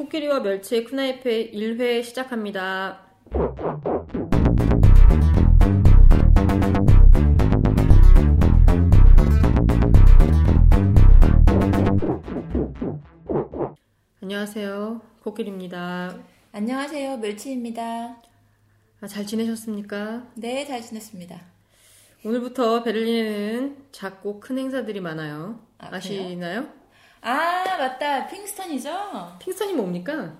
코끼리와 멸치의 크나이프의 1회 시작합니다. 안녕하세요. 코끼리입니다. 안녕하세요. 멸치입니다. 잘 지내셨습니까? 네, 잘 지냈습니다. 오늘부터 베를린에는 작고 큰 행사들이 많아요. 아시나요? 아, 맞다. 핑스턴이죠? 핑스턴이 뭡니까?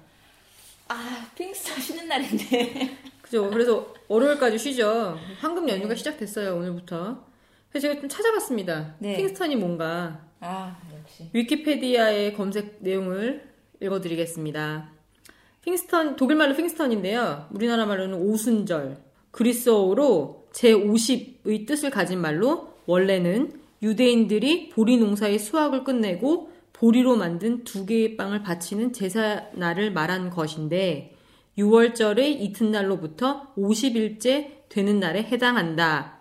아, 핑스턴 쉬는 날인데. 그죠. 그래서 월요일까지 쉬죠. 황금 연휴가 네. 시작됐어요. 오늘부터. 그래서 제가 좀 찾아봤습니다. 네. 핑스턴이 뭔가. 아, 역시. 위키페디아의 검색 내용을 읽어드리겠습니다. 핑스턴, 독일말로 핑스턴인데요. 우리나라 말로는 오순절. 그리스어로 제50의 뜻을 가진 말로 원래는 유대인들이 보리 농사의 수확을 끝내고 보리로 만든 두 개의 빵을 바치는 제사날을 말한 것인데 6월절의 이튿날로부터 50일째 되는 날에 해당한다.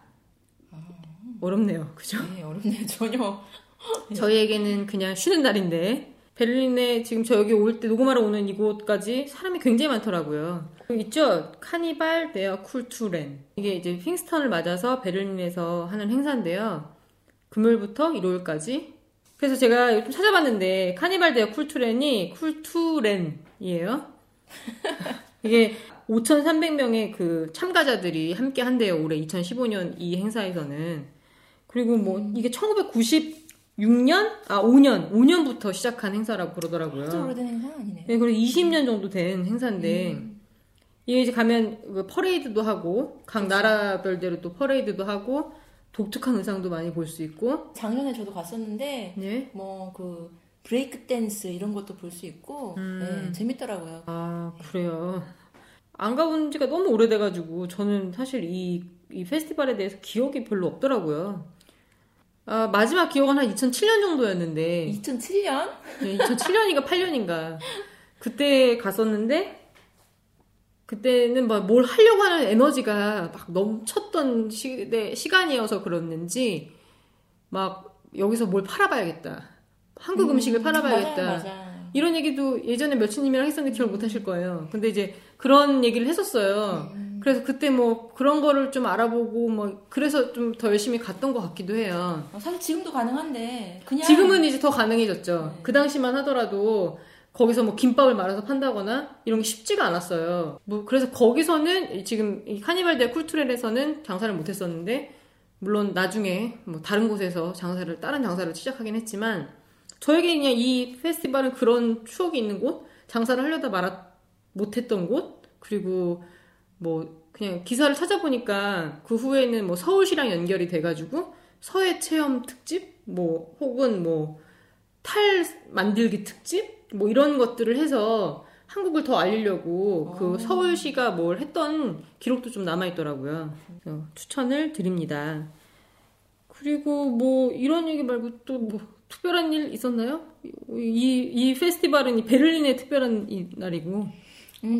어렵네요. 그죠? 네, 어렵네요. 전혀. 저희에게는 그냥 쉬는 날인데 베를린에 지금 저 여기 올 때 녹음하러 오는 이곳까지 사람이 굉장히 많더라고요. 있죠? 카니발 데어 쿨투렌. 이게 이제 핑스턴을 맞아서 베를린에서 하는 행사인데요. 금요일부터 일요일까지. 그래서 제가 좀 찾아봤는데 카니발 데어 쿨투렌이 쿨투렌이에요. 이게 5,300명의 그 참가자들이 함께 한대요. 올해 2015년 이 행사에서는. 그리고 뭐 이게 5년부터 시작한 행사라고 그러더라고요. 진짜 오래된 행사 아니네요. 네, 그래서 20년 정도 된 행사인데 이게 이제 가면 퍼레이드도 하고 각 그치. 나라별대로 또 퍼레이드도 하고 독특한 의상도 많이 볼 수 있고 작년에 저도 갔었는데 네? 뭐 그 브레이크 댄스 이런 것도 볼 수 있고 네, 재밌더라고요. 아 그래요. 안 가본 지가 너무 오래돼가지고 저는 사실 이 페스티벌에 대해서 기억이 별로 없더라고요. 아, 마지막 기억은 한 2007년 정도였는데. 2007년? 네, 2007년인가 8년인가. 그때 갔었는데, 그때는 막 뭘 하려고 하는 에너지가 막 넘쳤던 시간이어서 그랬는지, 막 여기서 뭘 팔아봐야겠다. 한국 음식을 팔아봐야겠다. 맞아. 이런 얘기도 예전에 며칠님이랑 했었는데 기억 못 하실 거예요. 근데 이제 그런 얘기를 했었어요. 그래서 그때 뭐 그런 거를 좀 알아보고 뭐 그래서 좀 더 열심히 갔던 것 같기도 해요. 사실 지금도 가능한데 그냥 지금은 이제 더 가능해졌죠. 네. 그 당시만 하더라도 거기서 뭐 김밥을 말아서 판다거나 이런 게 쉽지가 않았어요. 뭐 그래서 거기서는 지금 이 카니발 데 쿨투렐에서는 장사를 못 했었는데 물론 나중에 뭐 다른 곳에서 다른 장사를 시작하긴 했지만 저에게 그냥 이 페스티벌은 그런 추억이 있는 곳, 장사를 하려다 못했던 곳, 그리고 뭐 그냥 기사를 찾아보니까 그 후에는 뭐 서울시랑 연결이 돼가지고 서해 체험 특집 뭐 혹은 뭐 탈 만들기 특집 뭐 이런 것들을 해서 한국을 더 알리려고 그 서울시가 뭘 했던 기록도 좀 남아있더라고요. 그래서 추천을 드립니다. 그리고 뭐 이런 얘기 말고 또 뭐 특별한 일 있었나요? 이 페스티벌은 베를린의 특별한 날이고.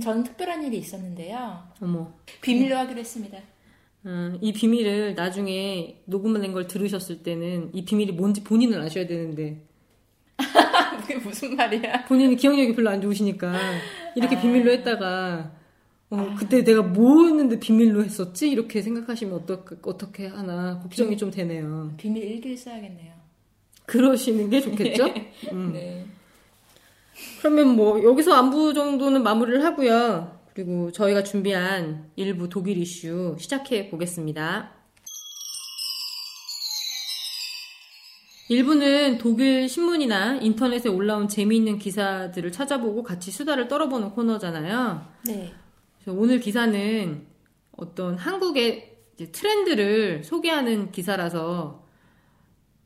저는 특별한 일이 있었는데요. 어머. 비밀로 하기로 했습니다. 이 비밀을 나중에 녹음을 낸 걸 들으셨을 때는 이 비밀이 뭔지 본인은 아셔야 되는데. 그게 무슨 말이야? 본인이 기억력이 별로 안 좋으시니까 이렇게 비밀로 했다가 그때 내가 뭐 했는데 비밀로 했었지? 이렇게 생각하시면 어떻게 하나 걱정이 좀 되네요. 비밀 일기를 써야겠네요. 그러시는 게 좋겠죠? 네. 그러면 뭐 여기서 안부 정도는 마무리를 하고요. 그리고 저희가 준비한 일부 독일 이슈 시작해 보겠습니다. 1부는 독일 신문이나 인터넷에 올라온 재미있는 기사들을 찾아보고 같이 수다를 떨어보는 코너잖아요. 네. 오늘 기사는 어떤 한국의 이제 트렌드를 소개하는 기사라서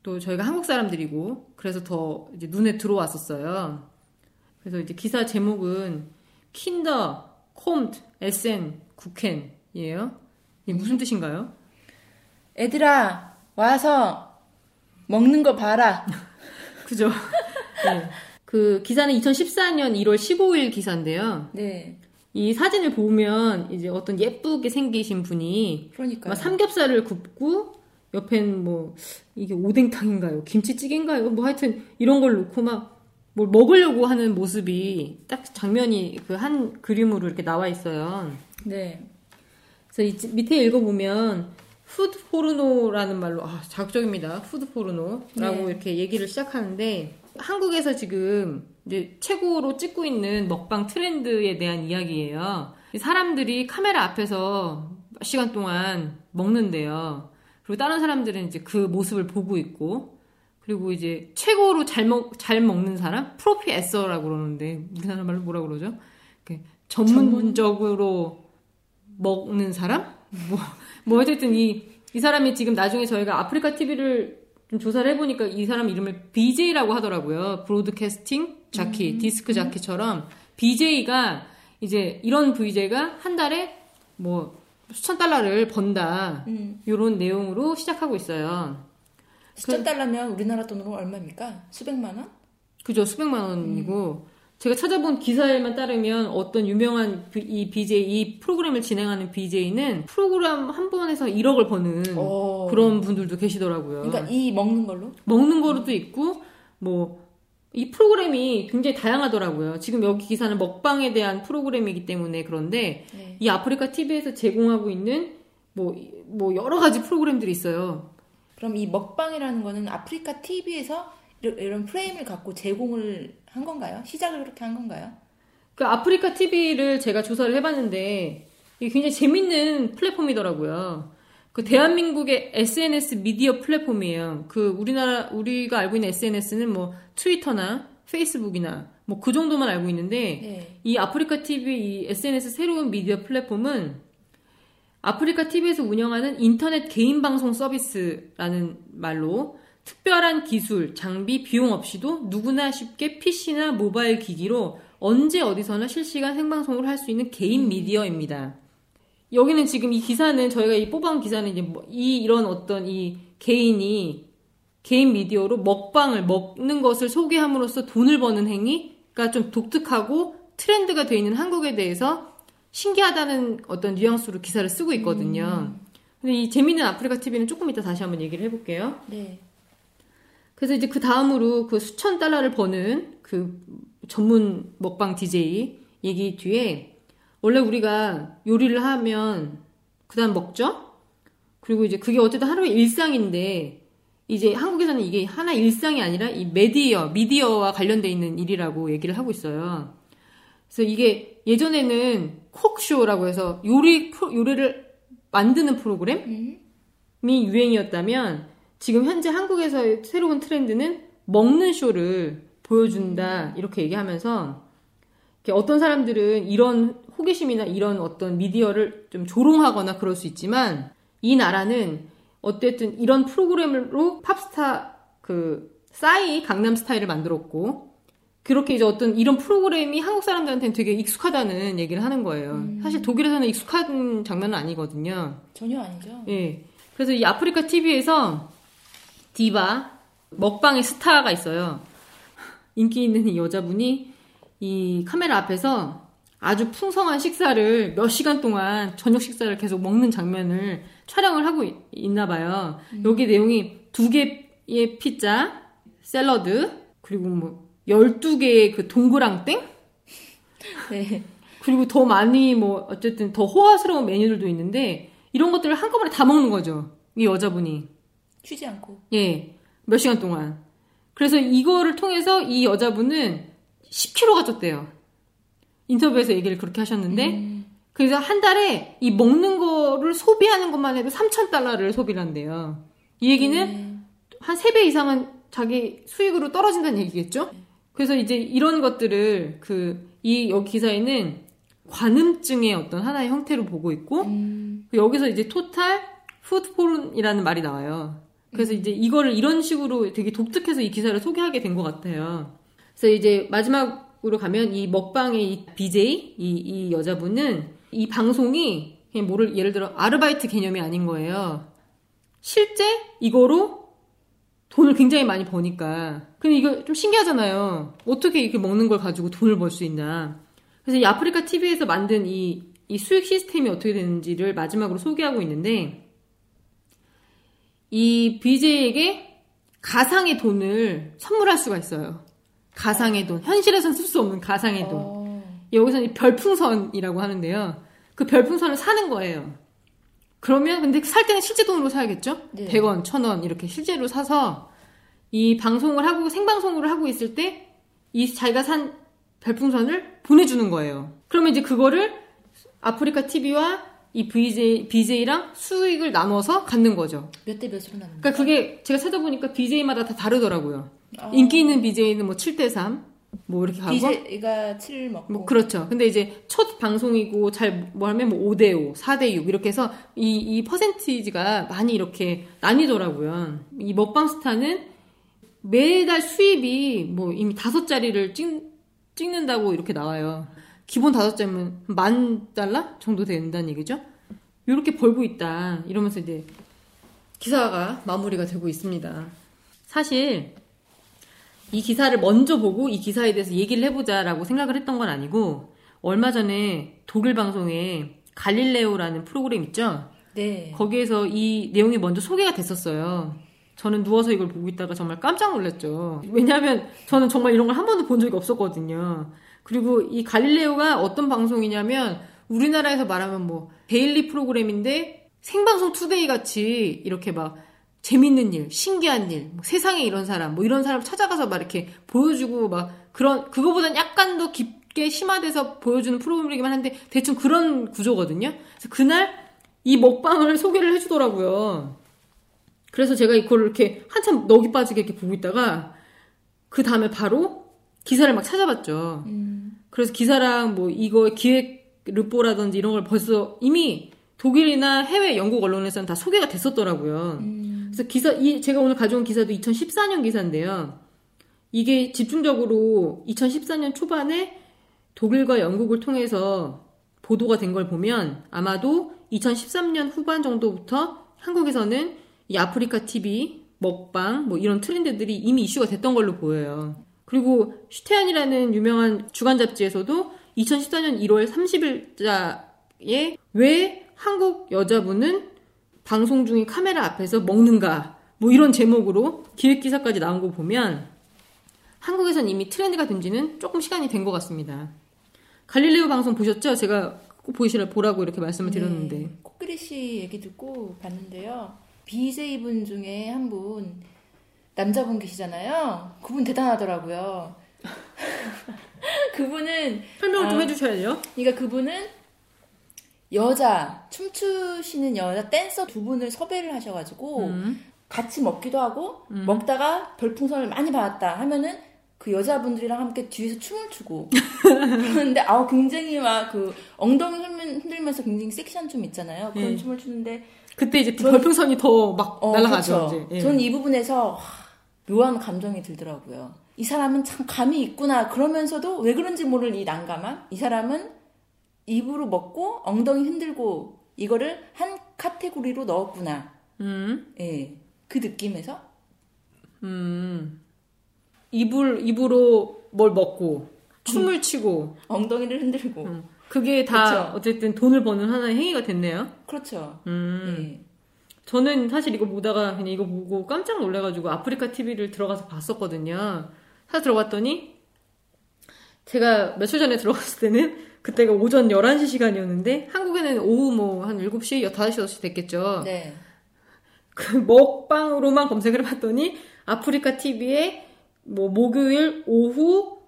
또 저희가 한국 사람들이고 그래서 더 이제 눈에 들어왔었어요. 그래서 이제 기사 제목은 킨더, 콤트, 에센, 구켄이에요. 이게 무슨 뜻인가요? 애들아, 와서 먹는 거 봐라. 그죠? 네. 그 기사는 2014년 1월 15일 기사인데요. 네. 이 사진을 보면 이제 어떤 예쁘게 생기신 분이 그러니까요. 삼겹살을 굽고 옆엔 뭐 이게 오뎅탕인가요? 김치찌개인가요? 뭐 하여튼 이런 걸 놓고 막 뭘 먹으려고 하는 모습이 딱 장면이 그 한 그림으로 이렇게 나와 있어요. 네. 그래서 이 밑에 읽어보면 푸드 포르노라는 말로, 아, 자극적입니다. 푸드 포르노라고 네. 이렇게 얘기를 시작하는데, 한국에서 지금 이제 최고로 찍고 있는 먹방 트렌드에 대한 이야기예요. 사람들이 카메라 앞에서 몇 시간 동안 먹는데요. 그리고 다른 사람들은 이제 그 모습을 보고 있고, 그리고 이제 최고로 잘 먹는 사람? 프로피애서라고 그러는데, 우리나라 말로 뭐라 그러죠? 이렇게 전문적으로 먹는 사람? 뭐 어쨌든 이 사람이 지금 나중에 저희가 아프리카 TV를 좀 조사를 해보니까 이 사람 이름을 BJ라고 하더라고요. 브로드캐스팅 자키, 디스크 자키처럼 BJ가 이제 이런 VJ가 한 달에 뭐 수천 달러를 번다. 이런 내용으로 시작하고 있어요. 수천 달러면 우리나라 돈으로 얼마입니까? 수백만 원? 그죠, 수백만 원이고. 제가 찾아본 기사에만 따르면 어떤 유명한 이 BJ, 이 프로그램을 진행하는 BJ는 프로그램 한 번에서 1억을 버는 오. 그런 분들도 계시더라고요. 그러니까 이 먹는 걸로? 먹는 거로도 있고, 뭐, 이 프로그램이 굉장히 다양하더라고요. 지금 여기 기사는 먹방에 대한 프로그램이기 때문에 그런데, 네. 이 아프리카 TV에서 제공하고 있는 뭐 여러 가지 프로그램들이 있어요. 그럼 이 먹방이라는 거는 아프리카 TV에서 이런 프레임을 갖고 제공을 한 건가요? 시작을 그렇게 한 건가요? 그 아프리카 TV를 제가 조사를 해봤는데 이게 굉장히 재밌는 플랫폼이더라고요. 그 대한민국의 SNS 미디어 플랫폼이에요. 그 우리가 알고 있는 SNS는 뭐 트위터나 페이스북이나 뭐 그 정도만 알고 있는데 네. 이 아프리카 TV 이 SNS 새로운 미디어 플랫폼은 아프리카 TV에서 운영하는 인터넷 개인 방송 서비스라는 말로 특별한 기술, 장비, 비용 없이도 누구나 쉽게 PC나 모바일 기기로 언제 어디서나 실시간 생방송을 할 수 있는 개인 미디어입니다. 여기는 지금 이 기사는 저희가 이 뽑아온 기사는 이제 이런 어떤 이 개인이 개인 미디어로 먹방을 먹는 것을 소개함으로써 돈을 버는 행위가 좀 독특하고 트렌드가 돼 있는 한국에 대해서 신기하다는 어떤 뉘앙스로 기사를 쓰고 있거든요. 근데 이 재미있는 아프리카 TV는 조금 이따 다시 한번 얘기를 해볼게요. 네. 그래서 이제 그 다음으로 그 수천 달러를 버는 그 전문 먹방 DJ 얘기 뒤에 원래 우리가 요리를 하면 그 다음 먹죠? 그리고 이제 그게 어쨌든 하루의 일상인데 이제 한국에서는 이게 하나 일상이 아니라 이 미디어와 관련돼 있는 일이라고 얘기를 하고 있어요. 그래서 이게 예전에는 쿡쇼라고 해서 요리를 만드는 프로그램이 유행이었다면 지금 현재 한국에서의 새로운 트렌드는 먹는 쇼를 보여준다 이렇게 얘기하면서 어떤 사람들은 이런 호기심이나 이런 어떤 미디어를 좀 조롱하거나 그럴 수 있지만 이 나라는 어쨌든 이런 프로그램으로 팝스타 그 싸이 강남스타일을 만들었고 그렇게 이제 어떤 이런 프로그램이 한국 사람들한테는 되게 익숙하다는 얘기를 하는 거예요. 사실 독일에서는 익숙한 장면은 아니거든요. 전혀 아니죠. 예. 그래서 이 아프리카 TV에서 디바, 먹방의 스타가 있어요. 인기 있는 이 여자분이 이 카메라 앞에서 아주 풍성한 식사를 몇 시간 동안 저녁 식사를 계속 먹는 장면을 촬영을 하고 있나 봐요. 여기 내용이 2개의 피자, 샐러드, 그리고 뭐 12개의 그 동그랑땡? 네. 그리고 더 많이 뭐 어쨌든 더 호화스러운 메뉴들도 있는데 이런 것들을 한꺼번에 다 먹는 거죠. 이 여자분이. 쉬지 않고. 예. 몇 시간 동안. 그래서 이거를 통해서 이 여자분은 10kg가 쪘대요. 인터뷰에서 얘기를 그렇게 하셨는데, 그래서 한 달에 이 먹는 거를 소비하는 것만 해도 3,000달러를 소비를 한대요. 이 얘기는 한 3배 이상은 자기 수익으로 떨어진다는 얘기겠죠? 그래서 이제 이런 것들을 여기 기사에는 관음증의 어떤 하나의 형태로 보고 있고, 여기서 이제 토탈 푸드포른이라는 말이 나와요. 그래서 이제 이거를 이런 식으로 되게 독특해서 이 기사를 소개하게 된 것 같아요. 그래서 이제 마지막으로 가면 이 먹방의 이 BJ, 이 여자분은 이 방송이 그냥 예를 들어 아르바이트 개념이 아닌 거예요. 실제 이거로 돈을 굉장히 많이 버니까. 근데 이거 좀 신기하잖아요. 어떻게 이렇게 먹는 걸 가지고 돈을 벌 수 있나. 그래서 이 아프리카 TV에서 만든 이 수익 시스템이 어떻게 되는지를 마지막으로 소개하고 있는데 이 BJ에게 가상의 돈을 선물할 수가 있어요. 가상의 돈. 현실에서는 쓸 수 없는 가상의 돈. 여기서는 별풍선이라고 하는데요. 그 별풍선을 사는 거예요. 그러면 근데 살 때는 실제 돈으로 사야겠죠? 네. 100원, 1000원 이렇게 실제로 사서 이 방송을 하고 생방송으로 하고 있을 때 이 자기가 산 별풍선을 보내주는 거예요. 그러면 이제 그거를 아프리카 TV와 이 BJ랑 수익을 나눠서 갖는 거죠. 몇 대 몇으로 나누는 거예요? 그러니까 그게 제가 찾아보니까 BJ마다 다 다르더라고요. 인기 있는 BJ는 뭐 7대3 뭐 이렇게 가고 BJ가 7 먹고 뭐 그렇죠. 근데 이제 첫 방송이고 잘 뭐 하면 뭐 5대5, 4대6 이렇게 해서 이 퍼센티지가 많이 이렇게 나뉘더라고요. 이 먹방 스타는 매달 수입이 뭐 이미 5자리를 찍는다고 이렇게 나와요. 기본 5자리면 $10,000 정도 된다는 얘기죠. 이렇게 벌고 있다 이러면서 이제 기사가 마무리가 되고 있습니다. 사실 이 기사를 먼저 보고 이 기사에 대해서 얘기를 해보자라고 생각을 했던 건 아니고, 얼마 전에 독일 방송에 갈릴레오라는 프로그램 있죠? 네. 거기에서 이 내용이 먼저 소개가 됐었어요. 저는 누워서 이걸 보고 있다가 정말 깜짝 놀랐죠. 왜냐하면 저는 정말 이런 걸 한 번도 본 적이 없었거든요. 그리고 이 갈릴레오가 어떤 방송이냐면 우리나라에서 말하면 뭐 데일리 프로그램인데 생방송 투데이 같이 이렇게 막 재밌는 일, 신기한 일, 뭐 세상에 이런 사람, 뭐 이런 사람 찾아가서 막 이렇게 보여주고 막 그런, 그거보단 약간 더 깊게 심화돼서 보여주는 프로그램이긴 한데 대충 그런 구조거든요. 그래서 그날 이 먹방을 소개를 해주더라고요. 그래서 제가 이걸 이렇게 한참 넋이 빠지게 이렇게 보고 있다가 그 다음에 바로 기사를 막 찾아봤죠. 그래서 기사랑 뭐 이거 기획 르뽀라든지 이런 걸 벌써 이미 독일이나 해외 영국 언론에서는 다 소개가 됐었더라고요. 그래서 제가 오늘 가져온 기사도 2014년 기사인데요. 이게 집중적으로 2014년 초반에 독일과 영국을 통해서 보도가 된 걸 보면 아마도 2013년 후반 정도부터 한국에서는 이 아프리카 TV, 먹방, 뭐 이런 트렌드들이 이미 이슈가 됐던 걸로 보여요. 그리고 슈테안이라는 유명한 주간 잡지에서도 2014년 1월 30일자에 왜 한국 여자분은 방송 중에 카메라 앞에서 먹는가 뭐 이런 제목으로 기획기사까지 나온 거 보면 한국에선 이미 트렌드가 된 지는 조금 시간이 된 것 같습니다. 갈릴레오 방송 보셨죠? 제가 꼭 보라고 이렇게 말씀을 드렸는데 코끼리 씨 얘기 듣고 봤는데요. BJ분 중에 한 분 남자분 계시잖아요. 그분 대단하더라고요. 그분은 설명을 좀 해주셔야죠. 그러니까 그분은 여자, 춤추시는 여자 댄서 두 분을 섭외를 하셔가지고 같이 먹기도 하고 먹다가 별풍선을 많이 받았다 하면은 그 여자분들이랑 함께 뒤에서 춤을 추고 그런데 굉장히 막 그 엉덩이 흔들면서 굉장히 섹시한 춤 있잖아요. 그런 춤을 추는데 그때 이제 별풍선이 더 막 날아가죠. 예. 저는 이 부분에서 묘한 감정이 들더라고요. 이 사람은 참 감이 있구나. 그러면서도 왜 그런지 모를 이 난감함. 이 사람은 입으로 먹고 엉덩이 흔들고 이거를 한 카테고리로 넣었구나. 예. 그 느낌에서 입으로 뭘 먹고 춤을 추고 엉덩이를 흔들고 그게 다 그렇죠. 어쨌든 돈을 버는 하나의 행위가 됐네요. 그렇죠. 예. 저는 사실 이거 보다가 그냥 이거 보고 깜짝 놀래가지고 아프리카 TV를 들어가서 봤었거든요. 사실 들어갔더니 제가 며칠 전에 들어갔을 때는 그때가 오전 11시 시간이었는데 한국에는 오후 뭐 한 7시, 5시, 6시 됐겠죠. 네. 그 먹방으로만 검색을 해봤더니 아프리카 TV에 뭐 목요일 오후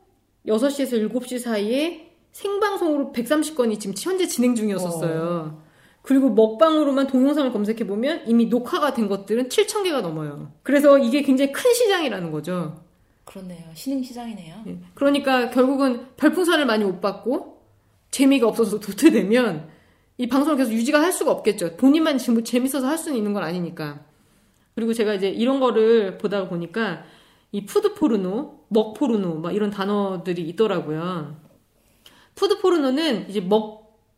6시에서 7시 사이에 생방송으로 130건이 지금 현재 진행 중이었었어요. 그리고 먹방으로만 동영상을 검색해보면 이미 녹화가 된 것들은 7,000개가 넘어요. 그래서 이게 굉장히 큰 시장이라는 거죠. 그렇네요. 신흥시장이네요. 네. 그러니까 결국은 별풍선을 많이 못 받고 재미가 없어서 도태되면 이 방송을 계속 유지가 할 수가 없겠죠. 본인만 지금 재밌어서 할 수는 있는 건 아니니까. 그리고 제가 이제 이런 거를 보다 보니까 이 푸드포르노, 먹포르노 막 이런 단어들이 있더라고요. 푸드 포르노는 이제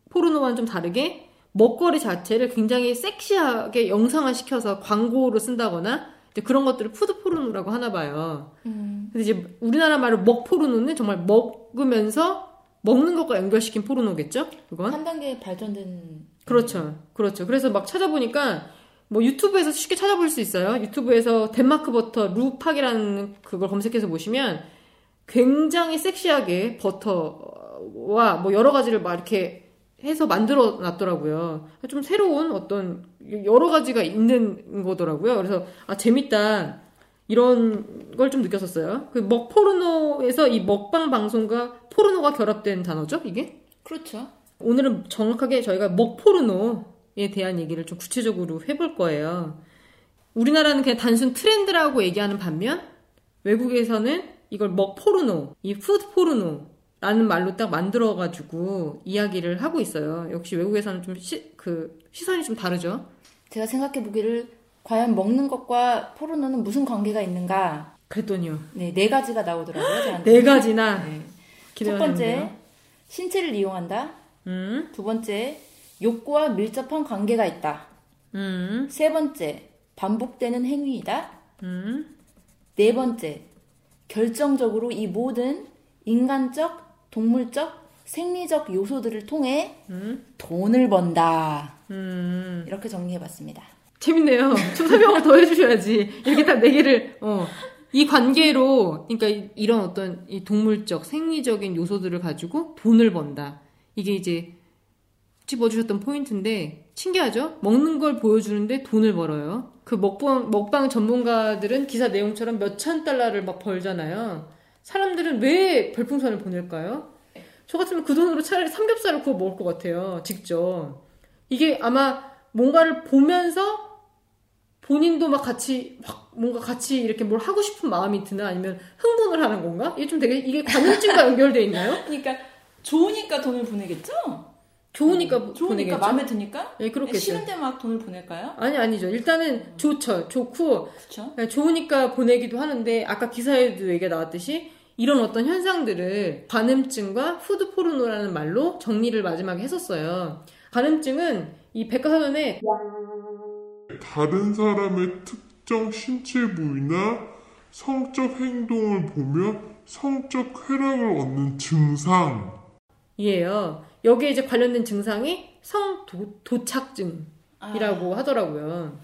포르노와는 좀 다르게 먹거리 자체를 굉장히 섹시하게 영상화 시켜서 광고로 쓴다거나 이제 그런 것들을 푸드 포르노라고 하나 봐요. 근데 이제 우리나라 말로 먹포르노는 정말 먹으면서 먹는 것과 연결시킨 포르노겠죠? 그건? 한 단계 발전된. 그렇죠. 그렇죠. 그래서 막 찾아보니까 뭐 유튜브에서 쉽게 찾아볼 수 있어요. 유튜브에서 덴마크 버터 루팍이라는 그걸 검색해서 보시면 굉장히 섹시하게 버터와 뭐 여러 가지를 막 이렇게 해서 만들어 놨더라고요. 좀 새로운 어떤 여러 가지가 있는 거더라고요. 그래서 아 재밌다 이런 걸 좀 느꼈었어요. 그 먹포르노에서 이 먹방 방송과 포르노가 결합된 단어죠, 이게? 그렇죠. 오늘은 정확하게 저희가 먹포르노에 대한 얘기를 좀 구체적으로 해볼 거예요. 우리나라는 그냥 단순 트렌드라고 얘기하는 반면 외국에서는 이걸 먹포르노, 이 푸드포르노 라는 말로 딱 만들어가지고 이야기를 하고 있어요. 역시 외국에서는 좀 시선이 좀 다르죠. 제가 생각해보기를 과연 먹는 것과 포르노는 무슨 관계가 있는가? 그랬더니요. 네, 네 가지가 나오더라고요. 저한테. 네 가지나. 네. 첫 번째, 신체를 이용한다. 두 번째, 욕구와 밀접한 관계가 있다. 세 번째, 반복되는 행위이다. 네 번째, 결정적으로 이 모든 인간적, 동물적, 생리적 요소들을 통해 돈을 번다. 이렇게 정리해봤습니다. 재밌네요. 좀 설명을 더 해주셔야지. 이렇게 다 네 개를 이 관계로, 그러니까 이런 어떤 이 동물적, 생리적인 요소들을 가지고 돈을 번다. 이게 이제 집어주셨던 포인트인데 신기하죠? 먹는 걸 보여주는데 돈을 벌어요. 그 먹방 전문가들은 기사 내용처럼 몇천 달러를 막 벌잖아요. 사람들은 왜 별풍선을 보낼까요? 저 같으면 그 돈으로 차라리 삼겹살을 구워 먹을 것 같아요. 직접. 이게 아마 뭔가를 보면서 본인도 막 같이 막 뭔가 같이 이렇게 뭘 하고 싶은 마음이 드나 아니면 흥분을 하는 건가? 이게 좀 되게 이게 관념증과 연결돼 있나요? 그러니까 좋으니까 돈을 보내겠죠? 좋으니까 마음에 드니까? 예, 그렇겠죠. 싫은데 막 돈을 보낼까요? 아니죠. 일단은 좋고 그쵸? 좋으니까 보내기도 하는데 아까 기사에도 얘기가 나왔듯이 이런 어떤 현상들을 관음증과 푸드 포르노라는 말로 정리를 마지막에 했었어요. 관음증은 이 백과사전에 다른 사람의 특정 신체 부위나 성적 행동을 보며 성적 쾌락을 얻는 증상이에요. 여기에 이제 관련된 증상이 성도착증이라고 하더라고요.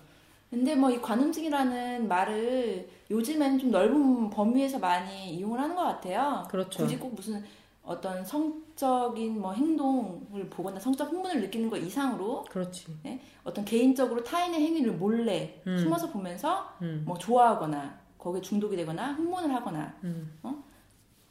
근데 뭐 이 관음증이라는 말을 요즘에는 좀 넓은 범위에서 많이 이용을 하는 것 같아요. 그렇죠. 굳이 꼭 무슨 어떤 성적인 뭐 행동을 보거나 성적 흥분을 느끼는 것 이상으로 그렇지. 네? 어떤 개인적으로 타인의 행위를 몰래 숨어서 보면서 뭐 좋아하거나 거기에 중독이 되거나 흥분을 하거나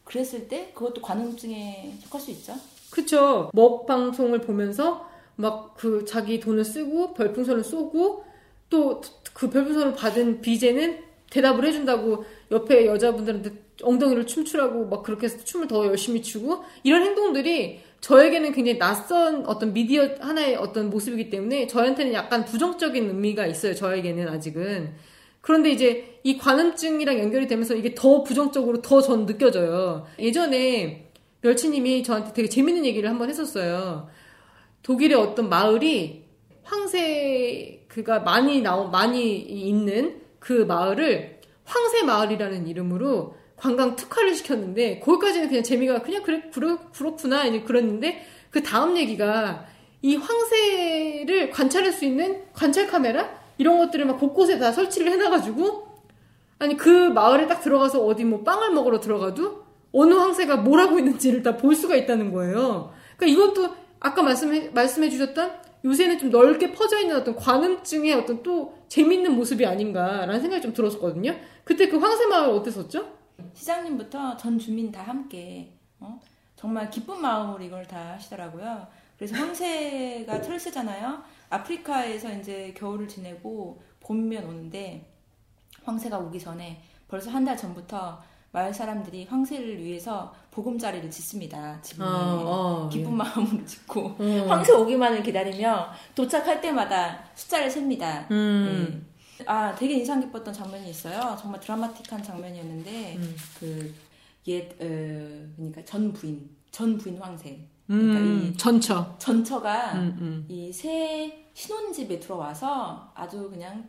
그랬을 때 그것도 관음증에 속할 수 있죠. 그렇죠. 먹방송을 보면서 막 그 자기 돈을 쓰고 별풍선을 쏘고 또 그 별풍선을 받은 BJ는 대답을 해준다고 옆에 여자분들한테 엉덩이를 춤추라고 막 그렇게 해서 춤을 더 열심히 추고 이런 행동들이 저에게는 굉장히 낯선 어떤 미디어 하나의 어떤 모습이기 때문에 저한테는 약간 부정적인 의미가 있어요. 저에게는 아직은. 그런데 이제 이 관음증이랑 연결이 되면서 이게 더 부정적으로 더 전 느껴져요. 예전에 멸치님이 저한테 되게 재밌는 얘기를 한번 했었어요. 독일의 어떤 마을이 황새 그가 많이 있는 그 마을을 황새 마을이라는 이름으로 관광 특화를 시켰는데 거기까지는 그냥 재미가 그냥 그렇구나 이제 그랬는데 그 다음 얘기가 이 황새를 관찰할 수 있는 관찰 카메라 이런 것들을 막 곳곳에 다 설치를 해놔가지고 아니 그 마을에 딱 들어가서 어디 뭐 빵을 먹으러 들어가도 어느 황새가 뭘 하고 있는지를 다 볼 수가 있다는 거예요. 그러니까 이것도 아까 말씀해주셨던 요새는 좀 넓게 퍼져있는 어떤 관음증의 어떤 또 재밌는 모습이 아닌가라는 생각이 좀 들었었거든요. 그때 그 황새 마을 어땠었죠? 시장님부터 전 주민 다 함께 정말 기쁜 마음으로 이걸 다 하시더라고요. 그래서 황새가 철새잖아요. 아프리카에서 이제 겨울을 지내고 봄면 오는데 황새가 오기 전에 벌써 한 달 전부터 마을 사람들이 황새를 위해서 보금자리를 짓습니다. 지금 기쁜 마음으로 짓고 황새 오기만을 기다리며 도착할 때마다 숫자를 셉니다. 아, 되게 인상 깊었던 장면이 있어요. 정말 드라마틱한 장면이었는데 그러니까 전 부인 황새. 그러니까 이 전처가 이 새 신혼집에 들어와서 아주 그냥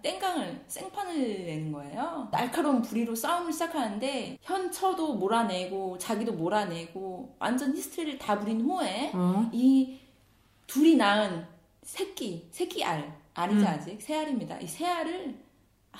생판을 내는 거예요. 날카로운 부리로 싸움을 시작하는데 현처도 몰아내고 자기도 몰아내고 완전 히스테리를 다 부린 후에 이 둘이 낳은 새끼 알이죠. 아직 새알입니다. 이 새알을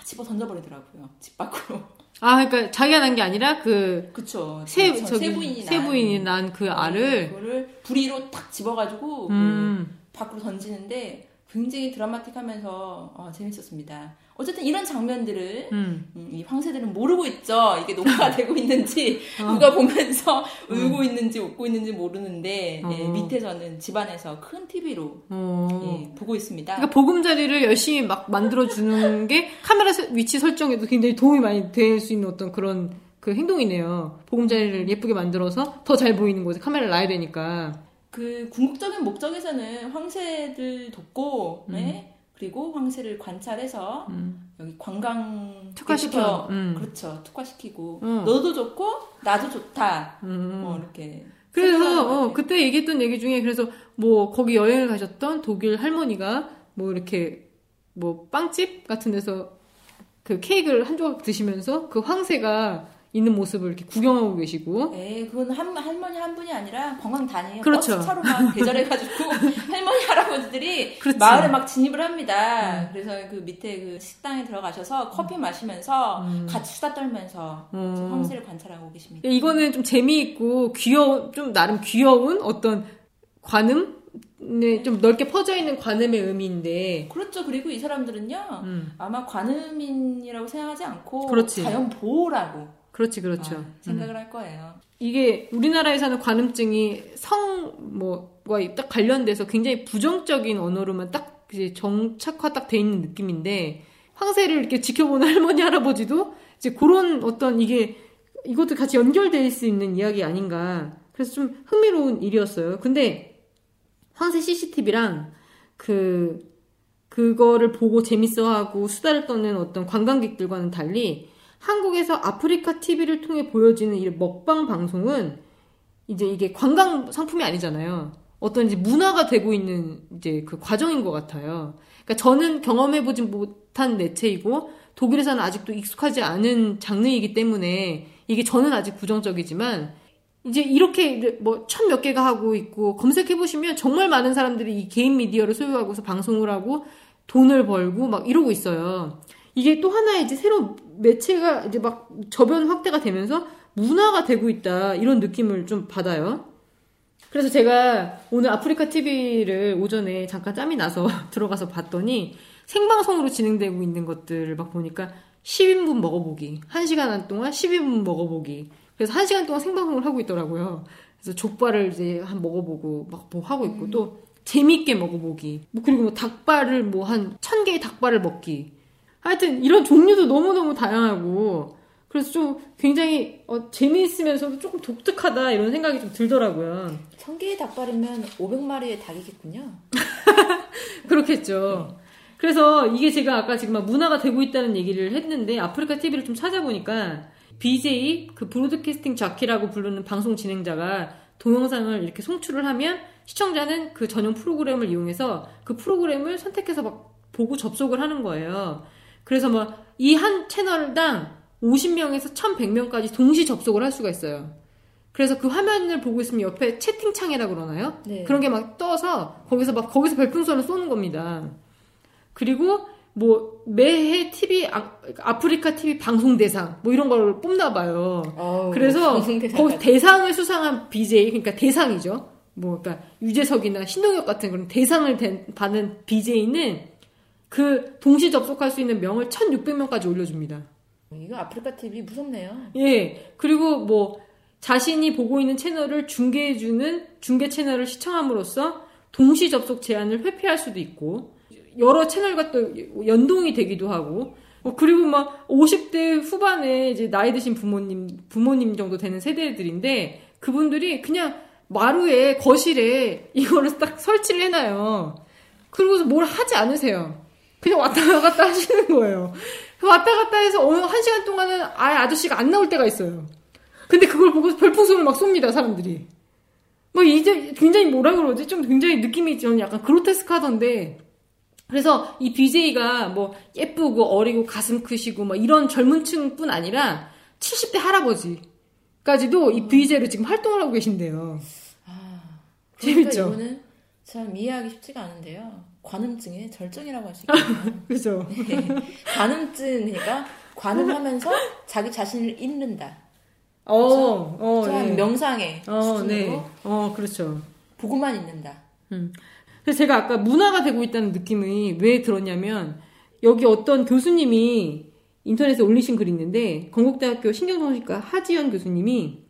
집어 던져버리더라고요. 집 밖으로. 아, 그러니까 자기가 난 게 아니라 그 그쵸. 세부인이 난 그 알을 그거를 부리로 탁 집어가지고 그 밖으로 던지는데 굉장히 드라마틱하면서 재밌었습니다. 어쨌든 이런 장면들을 이 황새들은 모르고 있죠. 이게 녹화가 되고 있는지 누가 보면서 울고 있는지 웃고 있는지 모르는데 예, 밑에서는 집안에서 큰 TV로 예, 보고 있습니다. 그러니까 보금자리를 열심히 막 만들어주는 게 카메라 위치 설정에도 굉장히 도움이 많이 될 수 있는 어떤 그런 그 행동이네요. 보금자리를 예쁘게 만들어서 더 잘 보이는 곳에 카메라를 놔야 되니까. 그 궁극적인 목적에서는 황새들 돕고 네? 그리고 황새를 관찰해서 여기 관광 특화시켜 그렇죠 특화시키고 너도 좋고 나도 좋다 뭐 이렇게 그래서 그때 얘기했던 얘기 중에 그래서 뭐 거기 여행을 가셨던 독일 할머니가 뭐 이렇게 뭐 빵집 같은 데서 그 케이크를 한 조각 드시면서 그 황새가 있는 모습을 이렇게 구경하고 계시고. 네, 그건 할머니 한 분이 아니라 관광단이에요. 그렇죠. 버스 차로 막 대절해가지고 할머니 할아버지들이 그렇죠. 마을에 막 진입을 합니다. 그래서 그 밑에 그 식당에 들어가셔서 커피 마시면서 같이 수다 떨면서 황새를 관찰하고 계십니다. 이거는 좀 재미있고 귀여운 좀 나름 귀여운 어떤 관음. 네, 좀 넓게 퍼져 있는 관음의 의미인데. 그렇죠. 그리고 이 사람들은요 아마 관음인이라고 생각하지 않고 그렇지. 자연 보호라고. 그렇지, 그렇죠. 생각을 할 거예요. 이게 우리나라에서는 관음증이 뭐가 딱 관련돼서 굉장히 부정적인 언어로만 딱 이제 정착화 딱 돼 있는 느낌인데 황새를 이렇게 지켜보는 할머니 할아버지도 이제 그런 어떤 이게 이것도 같이 연결될 수 있는 이야기 아닌가. 그래서 좀 흥미로운 일이었어요. 근데 황새 CCTV랑 그거를 보고 재밌어하고 수다를 떠는 어떤 관광객들과는 달리. 한국에서 아프리카 TV를 통해 보여지는 이 먹방 방송은 이제 이게 관광 상품이 아니잖아요. 어떤 이제 문화가 되고 있는 이제 그 과정인 것 같아요. 그러니까 저는 경험해보지 못한 매체이고 독일에서는 아직도 익숙하지 않은 장르이기 때문에 이게 저는 아직 부정적이지만 이제 이렇게 뭐 1,000몇 개가 하고 있고 검색해보시면 정말 많은 사람들이 이 개인 미디어를 소유하고서 방송을 하고 돈을 벌고 막 이러고 있어요. 이게 또 하나의 이제 새로운 매체가 이제 막 저변 확대가 되면서 문화가 되고 있다 이런 느낌을 좀 받아요. 그래서 제가 오늘 아프리카 TV를 오전에 잠깐 짬이 나서 들어가서 봤더니 생방송으로 진행되고 있는 것들을 막 보니까 10인분 먹어보기 1시간 동안 10인분 먹어보기 그래서 1시간 동안 생방송을 하고 있더라고요. 그래서 족발을 이제 한 먹어보고 막 뭐 하고 있고 또 재밌게 먹어보기 뭐 그리고 뭐 닭발을 뭐 한 1,000개의 닭발을 먹기 하여튼 이런 종류도 너무너무 다양하고 그래서 좀 굉장히 재미있으면서도 조금 독특하다 이런 생각이 좀 들더라고요. 1,000개의 닭발이면 500마리의 닭이겠군요. 그렇겠죠. 네. 그래서 이게 제가 아까 지금 막 문화가 되고 있다는 얘기를 했는데 아프리카 TV를 좀 찾아보니까 BJ 그 브로드캐스팅 자키라고 부르는 방송 진행자가 동영상을 이렇게 송출을 하면 시청자는 그 전용 프로그램을 이용해서 그 프로그램을 선택해서 막 보고 접속을 하는 거예요. 그래서 막 이 한 채널당 50명에서 1,100명까지 동시 접속을 할 수가 있어요. 그래서 그 화면을 보고 있으면 옆에 채팅창이라고 그러나요? 네. 그런 게 막 떠서 거기서 별풍선을 쏘는 겁니다. 그리고 뭐 매해 TV 아프리카 TV 방송 대상 뭐 이런 걸 뽑나 봐요. 그래서 거기 대상을 수상한 BJ 그러니까 대상이죠. 뭐 그러니까 유재석이나 신동엽 같은 그런 대상을 받은 BJ는 그 동시 접속할 수 있는 명을 1,600명까지 올려줍니다. 이거 아프리카 TV 무섭네요. 예, 그리고 뭐 자신이 보고 있는 채널을 중계해주는 중계 채널을 시청함으로써 동시 접속 제한을 회피할 수도 있고 여러 채널과 또 연동이 되기도 하고 그리고 막 50대 후반에 이제 나이 드신 부모님 정도 되는 세대들인데 그분들이 그냥 마루에 거실에 이거를 딱 설치를 해놔요. 그러고서 뭘 하지 않으세요. 그냥 왔다 갔다 하시는 거예요. 왔다 갔다 해서 어느 한 시간 동안은 아예 아저씨가 안 나올 때가 있어요. 근데 그걸 보고 별풍선을 막 쏩니다, 사람들이. 뭐 이제 굉장히 뭐라 그러지? 좀 굉장히 느낌이 저는 약간 그로테스크하던데. 그래서 이 BJ가 뭐 예쁘고 어리고 가슴 크시고 막 이런 젊은 층뿐 아니라 70대 할아버지까지도 이 BJ로 지금 활동을 하고 계신대요. 아, 그러니까 재밌죠? 이거는 참 이해하기 쉽지가 않은데요. 관음증의 절정이라고 할 수 있겠네요. 그죠. 네. 관음증, 그러니까 관음하면서 자기 자신을 잊는다. 네. 명상의 수준으로. 그렇죠. 보고만 있는다. 그래서 제가 아까 문화가 되고 있다는 느낌이 왜 들었냐면, 여기 어떤 교수님이 인터넷에 올리신 글이 있는데, 건국대학교 신경정신과 하지연 교수님이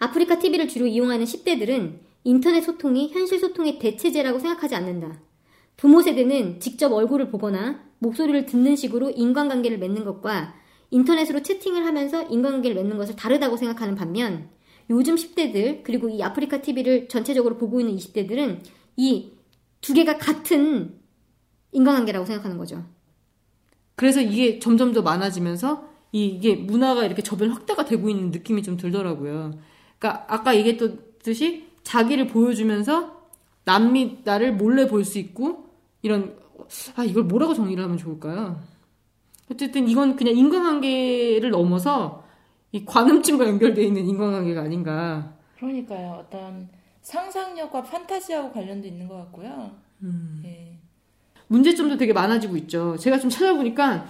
아프리카 TV를 주로 이용하는 10대들은 인터넷 소통이 현실 소통의 대체제라고 생각하지 않는다. 부모 세대는 직접 얼굴을 보거나 목소리를 듣는 식으로 인간관계를 맺는 것과 인터넷으로 채팅을 하면서 인간관계를 맺는 것을 다르다고 생각하는 반면, 요즘 10대들 그리고 이 아프리카 TV를 전체적으로 보고 있는 20대들은 이 두 개가 같은 인간관계라고 생각하는 거죠. 그래서 이게 점점 더 많아지면서 이게 문화가 이렇게 저변 확대가 되고 있는 느낌이 좀 들더라고요. 그러니까 아까 얘기했듯이 자기를 보여주면서 남이 나를 몰래 볼 수 있고 이런, 이걸 뭐라고 정의를 하면 좋을까요? 어쨌든 이건 그냥 인간관계를 넘어서 이 관음증과 연결되어 있는 인간관계가 아닌가. 그러니까요. 어떤 상상력과 판타지하고 관련도 있는 것 같고요. 네. 문제점도 되게 많아지고 있죠. 제가 좀 찾아보니까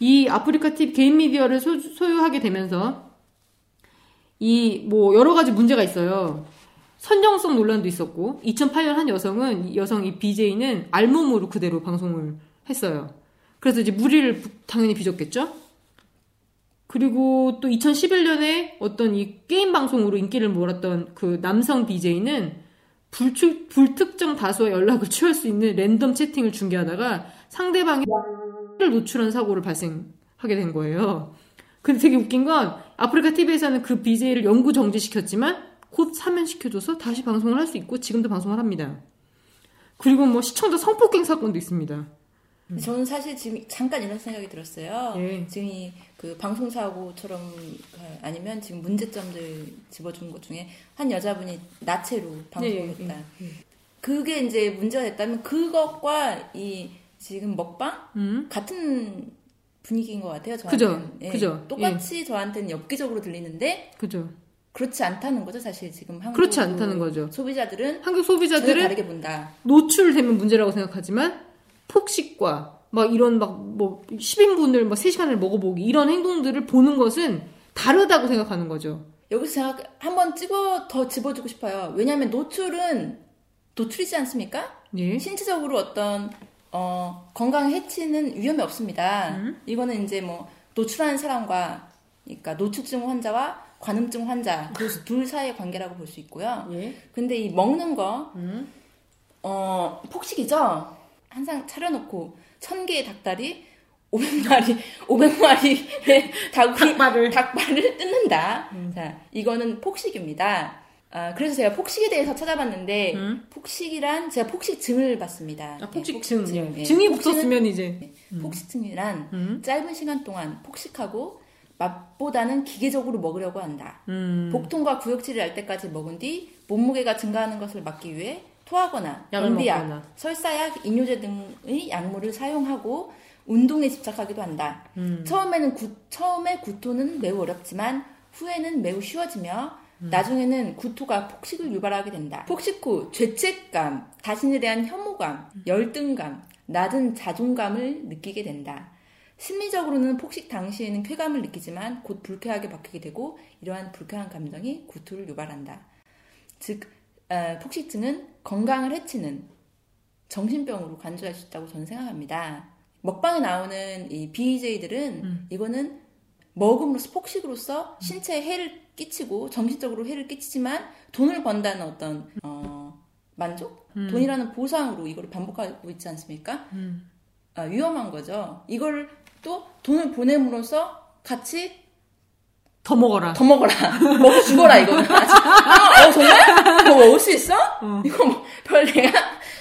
이 아프리카 TV 개인 미디어를 소유하게 되면서 이 뭐 여러 가지 문제가 있어요. 선정성 논란도 있었고, 2008년 한 여성 이 BJ는 알몸으로 그대로 방송을 했어요. 그래서 이제 물의를 당연히 빚었겠죠. 그리고 또 2011년에 어떤 이 게임 방송으로 인기를 몰았던 그 남성 BJ는 불특정 다수와 연락을 취할 수 있는 랜덤 채팅을 중계하다가 상대방이 를 노출한 사고를 발생하게 된 거예요. 근데 되게 웃긴 건 아프리카 TV에서는 그 BJ를 영구 정지시켰지만 곧 사면시켜줘서 다시 방송을 할 수 있고 지금도 방송을 합니다. 그리고 뭐 시청자 성폭행 사건도 있습니다. 저는 사실 지금 잠깐 이런 생각이 들었어요. 예. 지금 이 그 방송사고처럼 아니면 지금 문제점들 집어준 것 중에 한 여자분이 나체로 방송했다. 그게 이제 문제가 됐다면 그것과 이 지금 먹방? 같은 분위기인 것 같아요. 저한테는. 그죠. 똑같이 저한테는 엽기적으로 들리는데. 그죠. 그렇지 않다는 거죠, 사실 지금 한국. 그렇지 않다는 거죠. 소비자들은. 한국 소비자들은. 다르게 본다. 노출되면 문제라고 생각하지만. 폭식과, 이런 10인분을 3시간을 먹어보기, 이런 행동들을 보는 것은 다르다고 생각하는 거죠. 여기서 한번 더 집어주고 싶어요. 왜냐면 노출은 노출이지 않습니까? 예. 신체적으로 어떤, 건강 해치는 위험이 없습니다. 이거는 이제 노출하는 사람과, 그러니까 노출증 환자와 관음증 환자, 둘 사이의 관계라고 볼 수 있고요. 예. 근데 이 먹는 거, 폭식이죠? 항상 차려놓고 1,000개의 닭다리, 500마리의 닭발을 뜯는다. 자, 이거는 폭식입니다. 그래서 제가 폭식에 대해서 찾아봤는데 폭식이란 제가 폭식증을 봤습니다. 폭식증. 증이 붙었으면 이제 폭식증이란 짧은 시간 동안 폭식하고 맛보다는 기계적으로 먹으려고 한다. 복통과 구역질을 알 때까지 먹은 뒤 몸무게가 증가하는 것을 막기 위해 토하거나 음비약, 설사약, 이뇨제 등의 약물을 사용하고 운동에 집착하기도 한다. 처음에 구토는 매우 어렵지만 후에는 매우 쉬워지며 나중에는 구토가 폭식을 유발하게 된다. 폭식 후 죄책감, 자신에 대한 혐오감, 열등감, 낮은 자존감을 느끼게 된다. 심리적으로는 폭식 당시에는 쾌감을 느끼지만 곧 불쾌하게 바뀌게 되고 이러한 불쾌한 감정이 구토를 유발한다. 즉 폭식증은 건강을 해치는 정신병으로 간주할 수 있다고 저는 생각합니다. 먹방에 나오는 이 BJ들은 이거는 먹음으로써 폭식으로써 신체에 해를 끼치고 정신적으로 해를 끼치지만 돈을 번다는 어떤 만족? 돈이라는 보상으로 이걸 반복하고 있지 않습니까? 위험한 거죠. 이걸 또 돈을 보냄으로써 같이 더 먹어라. 먹어 죽어라, 이거는. 정말? 먹을 수 있어? 이거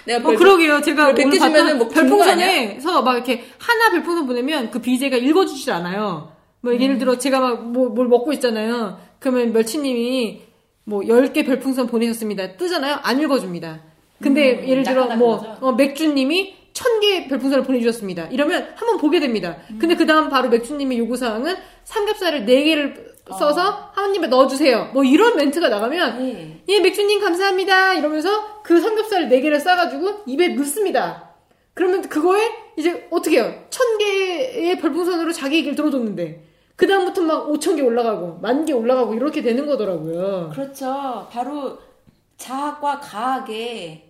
내가 그러게요. 제가 오늘 봤던 별풍선에서 이렇게 하나 별풍선 보내면 그 BJ가 읽어주질 않아요. 예를 들어 제가 뭘 먹고 있잖아요. 그러면 멸치님이 10개 별풍선 보내셨습니다. 뜨잖아요? 안 읽어줍니다. 근데 예를 들어 맥주님이 1000개 별풍선을 보내주셨습니다. 이러면 한번 보게 됩니다. 근데 그 다음 바로 맥주님의 요구사항은 삼겹살을 4개를 써서 한 입에 넣어주세요. 이런 멘트가 나가면 예, 맥주님 감사합니다. 이러면서 그 삼겹살을 4개를 싸가지고 입에 넣습니다. 그러면 그거에 이제 어떻게 해요? 1000개의 별풍선으로 자기 얘기를 들어줬는데 그 다음부터 막 5000개 올라가고 10,000개 올라가고 이렇게 되는 거더라고요. 그렇죠. 바로 자학과 가학의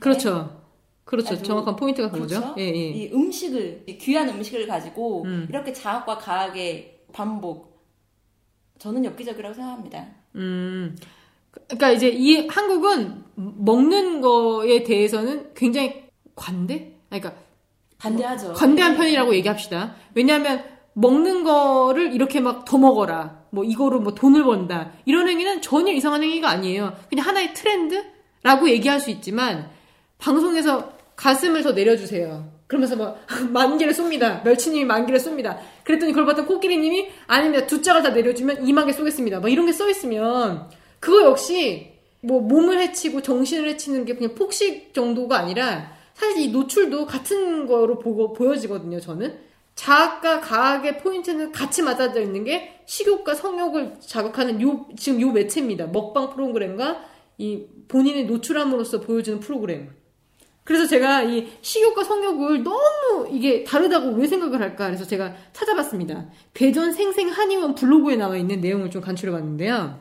그렇죠. 그렇죠. 아주, 정확한 포인트가 그거죠. 그렇죠? 예, 예. 이 음식을, 이 귀한 음식을 가지고 이렇게 자학과 가학의 반복. 저는 엽기적이라고 생각합니다. 그러니까 이제 이 한국은 먹는 거에 대해서는 굉장히 관대? 그러니까 관대하죠. 관대한 편이라고 얘기합시다. 왜냐하면 먹는 거를 이렇게 막 더 먹어라. 뭐 이거로 뭐 돈을 번다. 이런 행위는 전혀 이상한 행위가 아니에요. 그냥 하나의 트렌드라고 얘기할 수 있지만 방송에서 가슴을 더 내려주세요. 그러면서 막 10,000개를 쏩니다. 멸치님이 10,000개를 쏩니다. 그랬더니 그걸 봤던 코끼리님이 아닙니다. 2짝을 다 내려주면 20,000개 쏘겠습니다. 막 이런 게 써있으면 그거 역시 뭐 몸을 해치고 정신을 해치는 게 그냥 폭식 정도가 아니라 사실 이 노출도 같은 거로 보여지거든요. 저는 자학과 가학의 포인트는 같이 맞아져 있는 게 식욕과 성욕을 자극하는 지금 요 매체입니다. 먹방 프로그램과 이 본인의 노출함으로써 보여주는 프로그램. 그래서 제가 이 식욕과 성욕을 너무 이게 다르다고 왜 생각을 할까? 그래서 제가 찾아봤습니다. 대전 생생한의원 블로그에 나와 있는 내용을 좀 간추려봤는데요.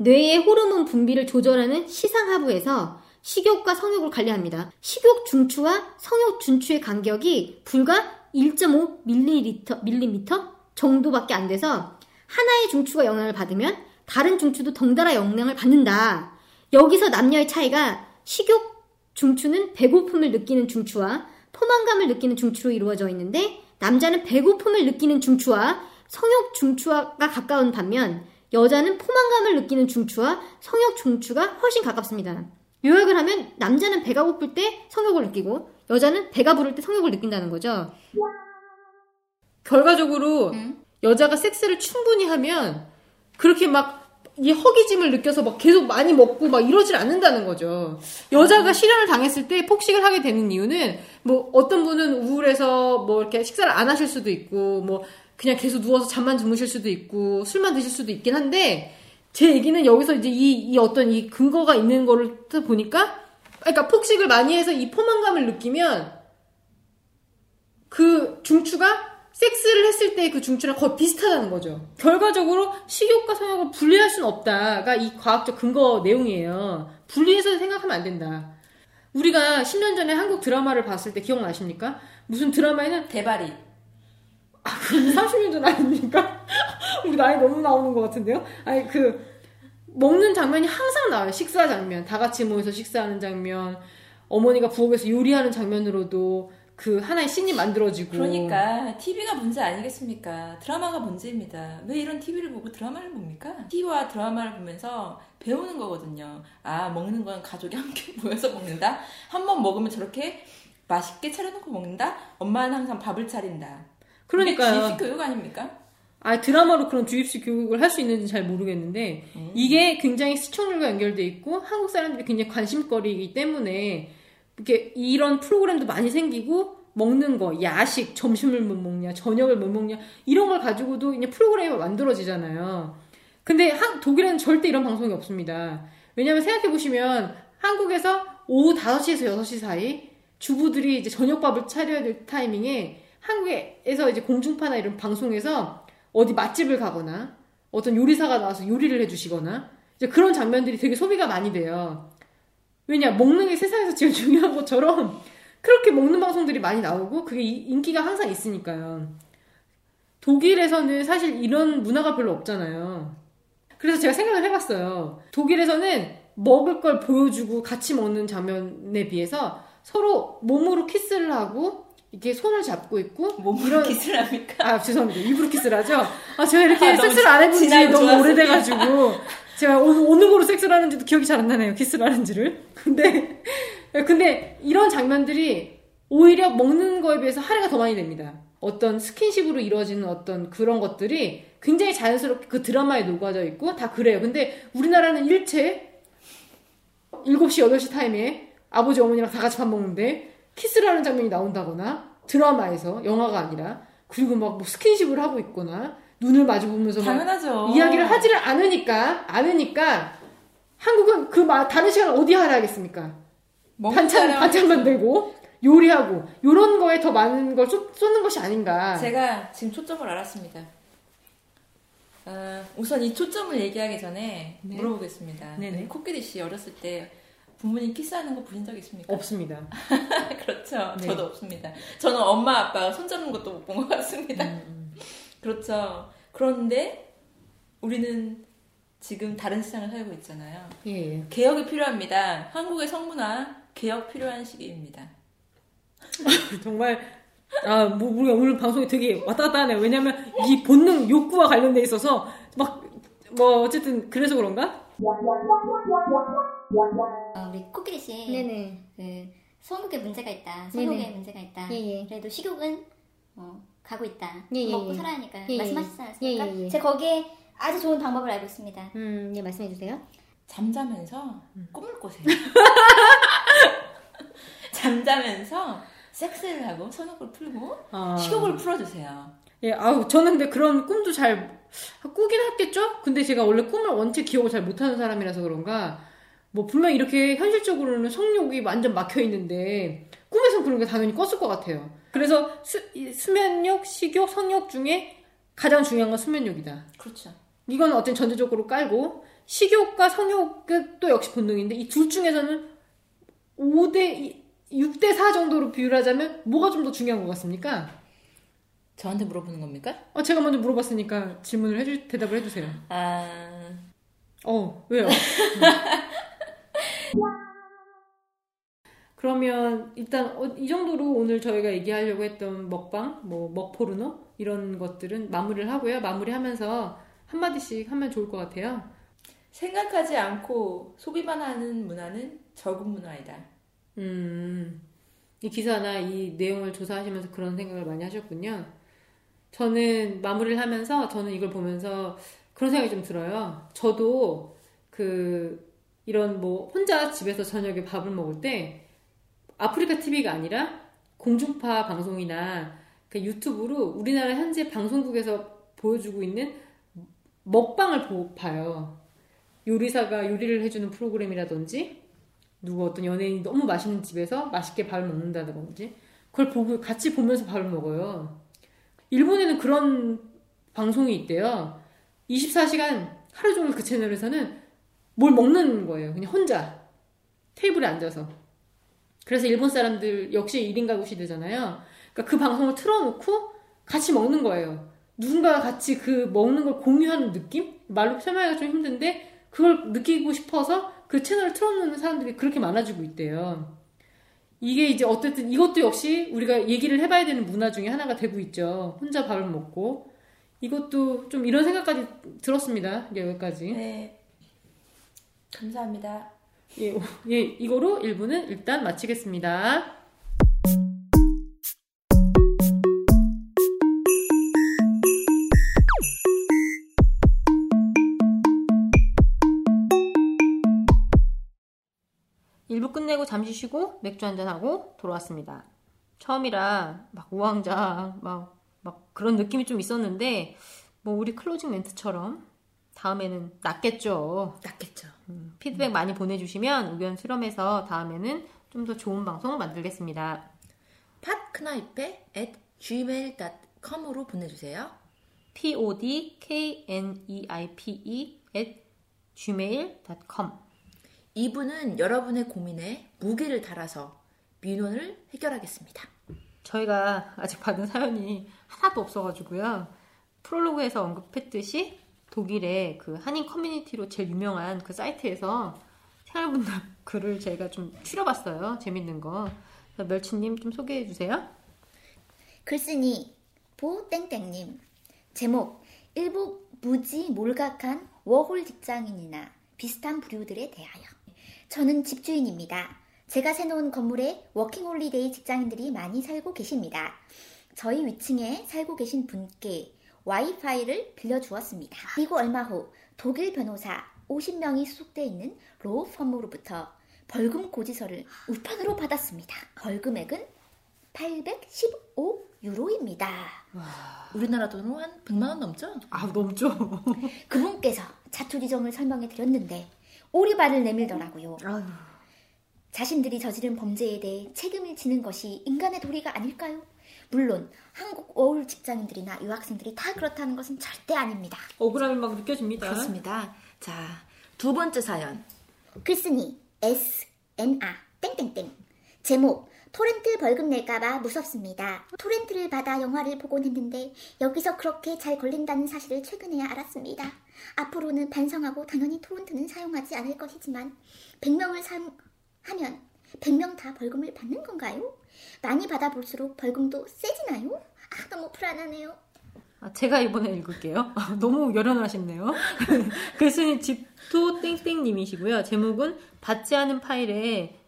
뇌의 호르몬 분비를 조절하는 시상하부에서 식욕과 성욕을 관리합니다. 식욕 중추와 성욕 중추의 간격이 불과 1.5mm 정도밖에 안 돼서 하나의 중추가 영향을 받으면 다른 중추도 덩달아 영향을 받는다. 여기서 남녀의 차이가 식욕 중추는 배고픔을 느끼는 중추와 포만감을 느끼는 중추로 이루어져 있는데 남자는 배고픔을 느끼는 중추와 성욕 중추와 가까운 반면 여자는 포만감을 느끼는 중추와 성욕 중추가 훨씬 가깝습니다. 요약을 하면 남자는 배가 고플 때 성욕을 느끼고 여자는 배가 부를 때 성욕을 느낀다는 거죠. 결과적으로 여자가 섹스를 충분히 하면 그렇게 막 이 허기짐을 느껴서 막 계속 많이 먹고 막 이러질 않는다는 거죠. 여자가 실현을 당했을 때 폭식을 하게 되는 이유는 뭐 어떤 분은 우울해서 뭐 이렇게 식사를 안 하실 수도 있고 뭐 그냥 계속 누워서 잠만 주무실 수도 있고 술만 드실 수도 있긴 한데 제 얘기는 여기서 이제 이 어떤 이 근거가 있는 거를 보니까 그러니까 폭식을 많이 해서 이 포만감을 느끼면 그 중추가 섹스를 했을 때 그 중추랑 거의 비슷하다는 거죠. 결과적으로 식욕과 성욕을 분리할 수는 없다가 이 과학적 근거 내용이에요. 분리해서 생각하면 안 된다. 우리가 10년 전에 한국 드라마를 봤을 때 기억나십니까? 무슨 드라마에는 대발이. 아, 30년 전 아닙니까? 우리 나이 너무 나오는 것 같은데요? 아니 그 먹는 장면이 항상 나와요. 식사 장면. 다 같이 모여서 식사하는 장면. 어머니가 부엌에서 요리하는 장면으로도 그 하나의 씬이 만들어지고. 그러니까 TV가 문제 아니겠습니까? 드라마가 문제입니다. 왜 이런 TV를 보고 드라마를 봅니까? TV와 드라마를 보면서 배우는 거거든요. 아, 먹는 건 가족이 함께 모여서 먹는다. 한번 먹으면 저렇게 맛있게 차려놓고 먹는다. 엄마는 항상 밥을 차린다. 그러니까요. 주입식 교육 아닙니까? 아, 드라마로 그런 주입식 교육을 할 수 있는지 잘 모르겠는데 이게 굉장히 시청률과 연결돼 있고 한국 사람들이 굉장히 관심거리이기 때문에 이렇게 이런 프로그램도 많이 생기고 먹는 거, 야식, 점심을 못 먹냐, 저녁을 못 먹냐 이런 걸 가지고도 이제 프로그램이 만들어지잖아요. 근데 독일에는 절대 이런 방송이 없습니다. 왜냐하면 생각해보시면 한국에서 오후 5시에서 6시 사이 주부들이 이제 저녁밥을 차려야 될 타이밍에 한국에서 이제 공중파나 이런 방송에서 어디 맛집을 가거나 어떤 요리사가 나와서 요리를 해주시거나 이제 그런 장면들이 되게 소비가 많이 돼요. 왜냐, 먹는 게 세상에서 제일 중요한 것처럼 그렇게 먹는 방송들이 많이 나오고 그게 인기가 항상 있으니까요. 독일에서는 사실 이런 문화가 별로 없잖아요. 그래서 제가 생각을 해봤어요. 독일에서는 먹을 걸 보여주고 같이 먹는 장면에 비해서 서로 몸으로 키스를 하고 이렇게 손을 잡고 있고 몸으로 이런... 키스를 합니까? 아, 죄송합니다. 입으로 키스를 하죠? 아, 제가 이렇게 섹스를 안 해본 지 너무 오래돼가지고 제가 어느 거로 섹스를 하는지도 기억이 잘 안 나네요. 키스를 하는지를. 근데 이런 장면들이 오히려 먹는 거에 비해서 할애가 더 많이 됩니다. 어떤 스킨십으로 이루어지는 어떤 그런 것들이 굉장히 자연스럽게 그 드라마에 녹아져 있고 다 그래요. 근데 우리나라는 일체 7시, 8시 타임에 아버지, 어머니랑 다 같이 밥 먹는데 키스를 하는 장면이 나온다거나 드라마에서, 영화가 아니라 그리고 막 뭐 스킨십을 하고 있거나 눈을 마주보면서 당연하죠. 이야기를 하지를 않으니까 한국은 그 다른 시간 어디 하라 하겠습니까? 반찬 만들고 요리하고 요런 거에 더 많은 걸 쏟는 것이 아닌가. 제가 지금 초점을 알았습니다. 우선 이 초점을 얘기하기 전에 네. 물어보겠습니다. 네네. 코끼리 씨 어렸을 때 부모님 키스하는 거 보신 적 있습니까? 없습니다. 그렇죠. 네. 저도 없습니다. 저는 엄마 아빠가 손잡는 것도 못 본 것 같습니다. 그렇죠. 그런데 우리는 지금 다른 세상을 살고 있잖아요. 예. 개혁이 필요합니다. 한국의 성문화 개혁 필요한 시기입니다. 정말 뭐 우리가 오늘 방송이 되게 왔다 갔다 하네요. 왜냐면 이 본능 욕구와 관련돼 있어서 막 뭐 어쨌든 그래서 그런가? 우리 코끼리 씨, 네네, 그 성욕에 문제가 있다, 성욕에 네네. 문제가 있다. 예예. 그래도 식욕은 가고 있다. 예예. 먹고 살아야 하니까 말씀하시지 않았습니까? 예예. 제가 거기에 아주 좋은 방법을 알고 있습니다. 예, 말씀해 주세요. 잠자면서 꿈을 꾸세요. 잠자면서 섹스를 하고 성욕을 풀고 식욕을 풀어주세요. 예, 아우 저는 근데 그런 꿈도 잘 꾸긴 했겠죠? 근데 제가 원래 꿈을 원체 기억을 잘 못하는 사람이라서 그런가 뭐 분명 이렇게 현실적으로는 성욕이 완전 막혀있는데 꿈에선 그런 게 당연히 껐을 것 같아요. 그래서 수면욕, 식욕, 성욕 중에 가장 중요한 건 수면욕이다. 그렇죠. 이건 어쨌든 전제적으로 깔고 식욕과 성욕은 또 역시 본능인데 이 둘 중에서는 6대4 정도로 비유를 하자면 뭐가 좀 더 중요한 것 같습니까? 저한테 물어보는 겁니까? 제가 먼저 물어봤으니까 질문을 대답을 해주세요. 왜요? 그러면 일단 이 정도로 오늘 저희가 얘기하려고 했던 먹방, 뭐 먹포르노 이런 것들은 마무리를 하고요. 마무리하면서 한마디씩 하면 좋을 것 같아요. 생각하지 않고 소비만 하는 문화는 저급 문화이다. 이 기사나 이 내용을 조사하시면서 그런 생각을 많이 하셨군요. 저는 마무리를 하면서 저는 이걸 보면서 그런 생각이 좀 들어요. 저도 이런 뭐 혼자 집에서 저녁에 밥을 먹을 때 아프리카 TV가 아니라 공중파 방송이나 그 유튜브로 우리나라 현재 방송국에서 보여주고 있는 먹방을 봐요. 요리사가 요리를 해주는 프로그램이라든지 누구 어떤 연예인이 너무 맛있는 집에서 맛있게 밥을 먹는다든지 그걸 보고 같이 보면서 밥을 먹어요. 일본에는 그런 방송이 있대요. 24시간 하루 종일 그 채널에서는 뭘 먹는 거예요. 그냥 혼자 테이블에 앉아서. 그래서 일본 사람들 역시 1인 가구 시대잖아요. 그러니까 그 방송을 틀어놓고 같이 먹는 거예요. 누군가가 같이 그 먹는 걸 공유하는 느낌? 말로 설명하기가 좀 힘든데 그걸 느끼고 싶어서 그 채널을 틀어놓는 사람들이 그렇게 많아지고 있대요. 이게 이제 어쨌든 이것도 역시 우리가 얘기를 해봐야 되는 문화 중에 하나가 되고 있죠. 혼자 밥을 먹고. 이것도 좀 이런 생각까지 들었습니다. 여기까지. 네. 감사합니다. 예, 이거로 1부는 일단 마치겠습니다. 일부 끝내고 잠시 쉬고 맥주 한잔하고 돌아왔습니다. 처음이라 막 우왕좌왕 막 그런 느낌이 좀 있었는데 뭐 우리 클로징 멘트처럼 다음에는 낫겠죠. 피드백 많이 보내주시면 의견 수렴해서 다음에는 좀 더 좋은 방송 만들겠습니다. podkneipe@gmail.com으로 보내주세요. podkneipe@gmail.com. 이분은 여러분의 고민에 무게를 달아서 민원을 해결하겠습니다. 저희가 아직 받은 사연이 하나도 없어가지고요. 프롤로그에서 언급했듯이 독일의 그 한인 커뮤니티로 제일 유명한 그 사이트에서 생활분담 글을 저희가 좀 추려봤어요. 재밌는 거. 멸치님 좀 소개해주세요. 글쓴이 보땡땡님. 제목 일부 무지 몰각한 워홀 직장인이나 비슷한 부류들에 대하여. 저는 집주인입니다. 제가 새놓은 건물에 워킹홀리데이 직장인들이 많이 살고 계십니다. 저희 위층에 살고 계신 분께 와이파이를 빌려주었습니다. 그리고 얼마 후 독일 변호사 50명이 소속돼 있는 로펌으로부터 벌금 고지서를 우편으로 받았습니다. 벌금액은 815유로입니다. 우리나라 돈으로 한 100만 원 넘죠? 넘죠. 그분께서 자초지종을 설명해 드렸는데 오리발을 내밀더라고요. 자신들이 저지른 범죄에 대해 책임을 지는 것이 인간의 도리가 아닐까요? 물론 한국 어울 직장인들이나 유학생들이 다 그렇다는 것은 절대 아닙니다. 억울함이 막 느껴집니다. 그렇습니다. 자, 두 번째 사연. 글쓴이 SNA 제목 토렌트 벌금 낼까봐 무섭습니다. 토렌트를 받아 영화를 보곤 했는데 여기서 그렇게 잘 걸린다는 사실을 최근에야 알았습니다. 앞으로는 반성하고 당연히 토렌트는 사용하지 않을 것이지만 100명을 하면 100명 다 벌금을 받는 건가요? 많이 받아볼수록 벌금도 세지나요? 아, 너무 불안하네요. 제가 이번에 읽을게요. 너무 열연을 하셨네요. 글쓴이 집토땡땡님이시고요. 제목은 받지 않은 파일에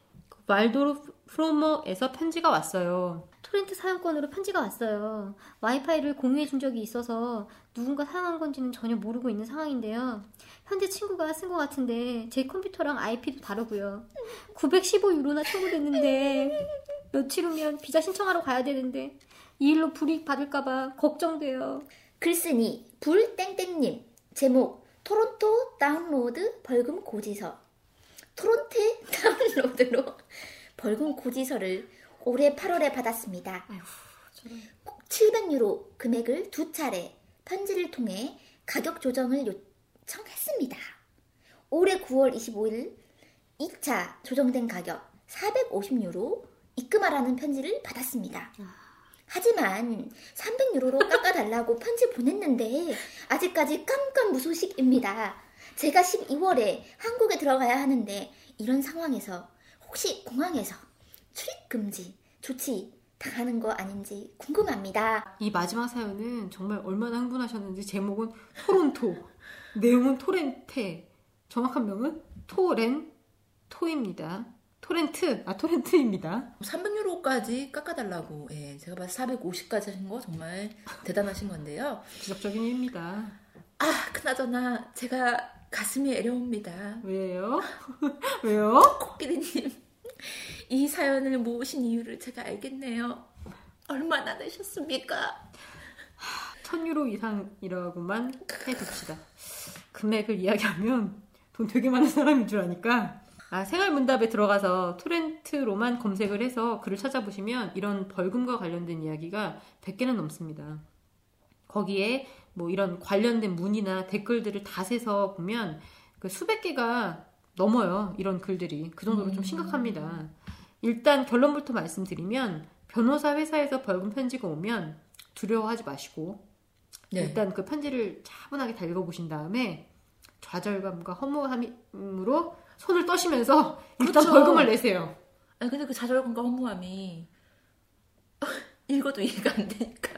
말도르 프로모에서 편지가 왔어요. 토렌트 사용권으로 편지가 왔어요. 와이파이를 공유해준 적이 있어서 누군가 사용한 건지는 전혀 모르고 있는 상황인데요. 현재 친구가 쓴 것 같은데 제 컴퓨터랑 IP도 다르고요. 915유로나 청구됐는데 며칠 후면 비자 신청하러 가야 되는데 이 일로 불이익 받을까봐 걱정돼요. 글쓴이 불땡땡님 제목 토론토 다운로드 벌금 고지서. 토론토 다운로드로 벌금 고지서를 올해 8월에 받았습니다. 아이고, 700유로 금액을 두 차례 편지를 통해 가격 조정을 요청했습니다. 올해 9월 25일 2차 조정된 가격 450유로 입금하라는 편지를 받았습니다. 하지만 300유로로 깎아달라고 편지 보냈는데 아직까지 깜깜무소식입니다. 제가 12월에 한국에 들어가야 하는데 이런 상황에서 혹시 공항에서 출입금지 조치 당하는 거 아닌지 궁금합니다. 이 마지막 사연은 정말 얼마나 흥분하셨는지. 제목은 토론토, 내용은 토렌테, 정확한 명은 토렌토입니다. 토렌트입니다. 300유로까지 깎아달라고. 예, 제가 봐서 450까지 하신 거 정말 대단하신 건데요. 지적적인 일입니다. 아, 그나저나 제가 가슴이 애려옵니다. 왜요? 왜요? 코끼리님, 이 사연을 모으신 이유를 제가 알겠네요. 얼마나 내셨습니까? 1000유로 이상이라고만 해둡시다. 금액을 이야기하면 돈 되게 많은 사람인 줄 아니까. 생활문답에 들어가서 토렌트로만 검색을 해서 글을 찾아보시면 이런 벌금과 관련된 이야기가 100개는 넘습니다. 거기에 뭐 이런 관련된 문이나 댓글들을 다 세서 보면 그 수백 개가 넘어요. 이런 글들이. 그 정도로 좀 심각합니다. 일단 결론부터 말씀드리면 변호사 회사에서 벌금 편지가 오면 두려워하지 마시고, 네, 일단 그 편지를 차분하게 다 읽어보신 다음에 좌절감과 허무함으로 손을 떠시면서 일단, 그렇죠, 벌금을 내세요. 아니, 근데 그 좌절감과 허무함이 읽어도 이해가 안 되니까.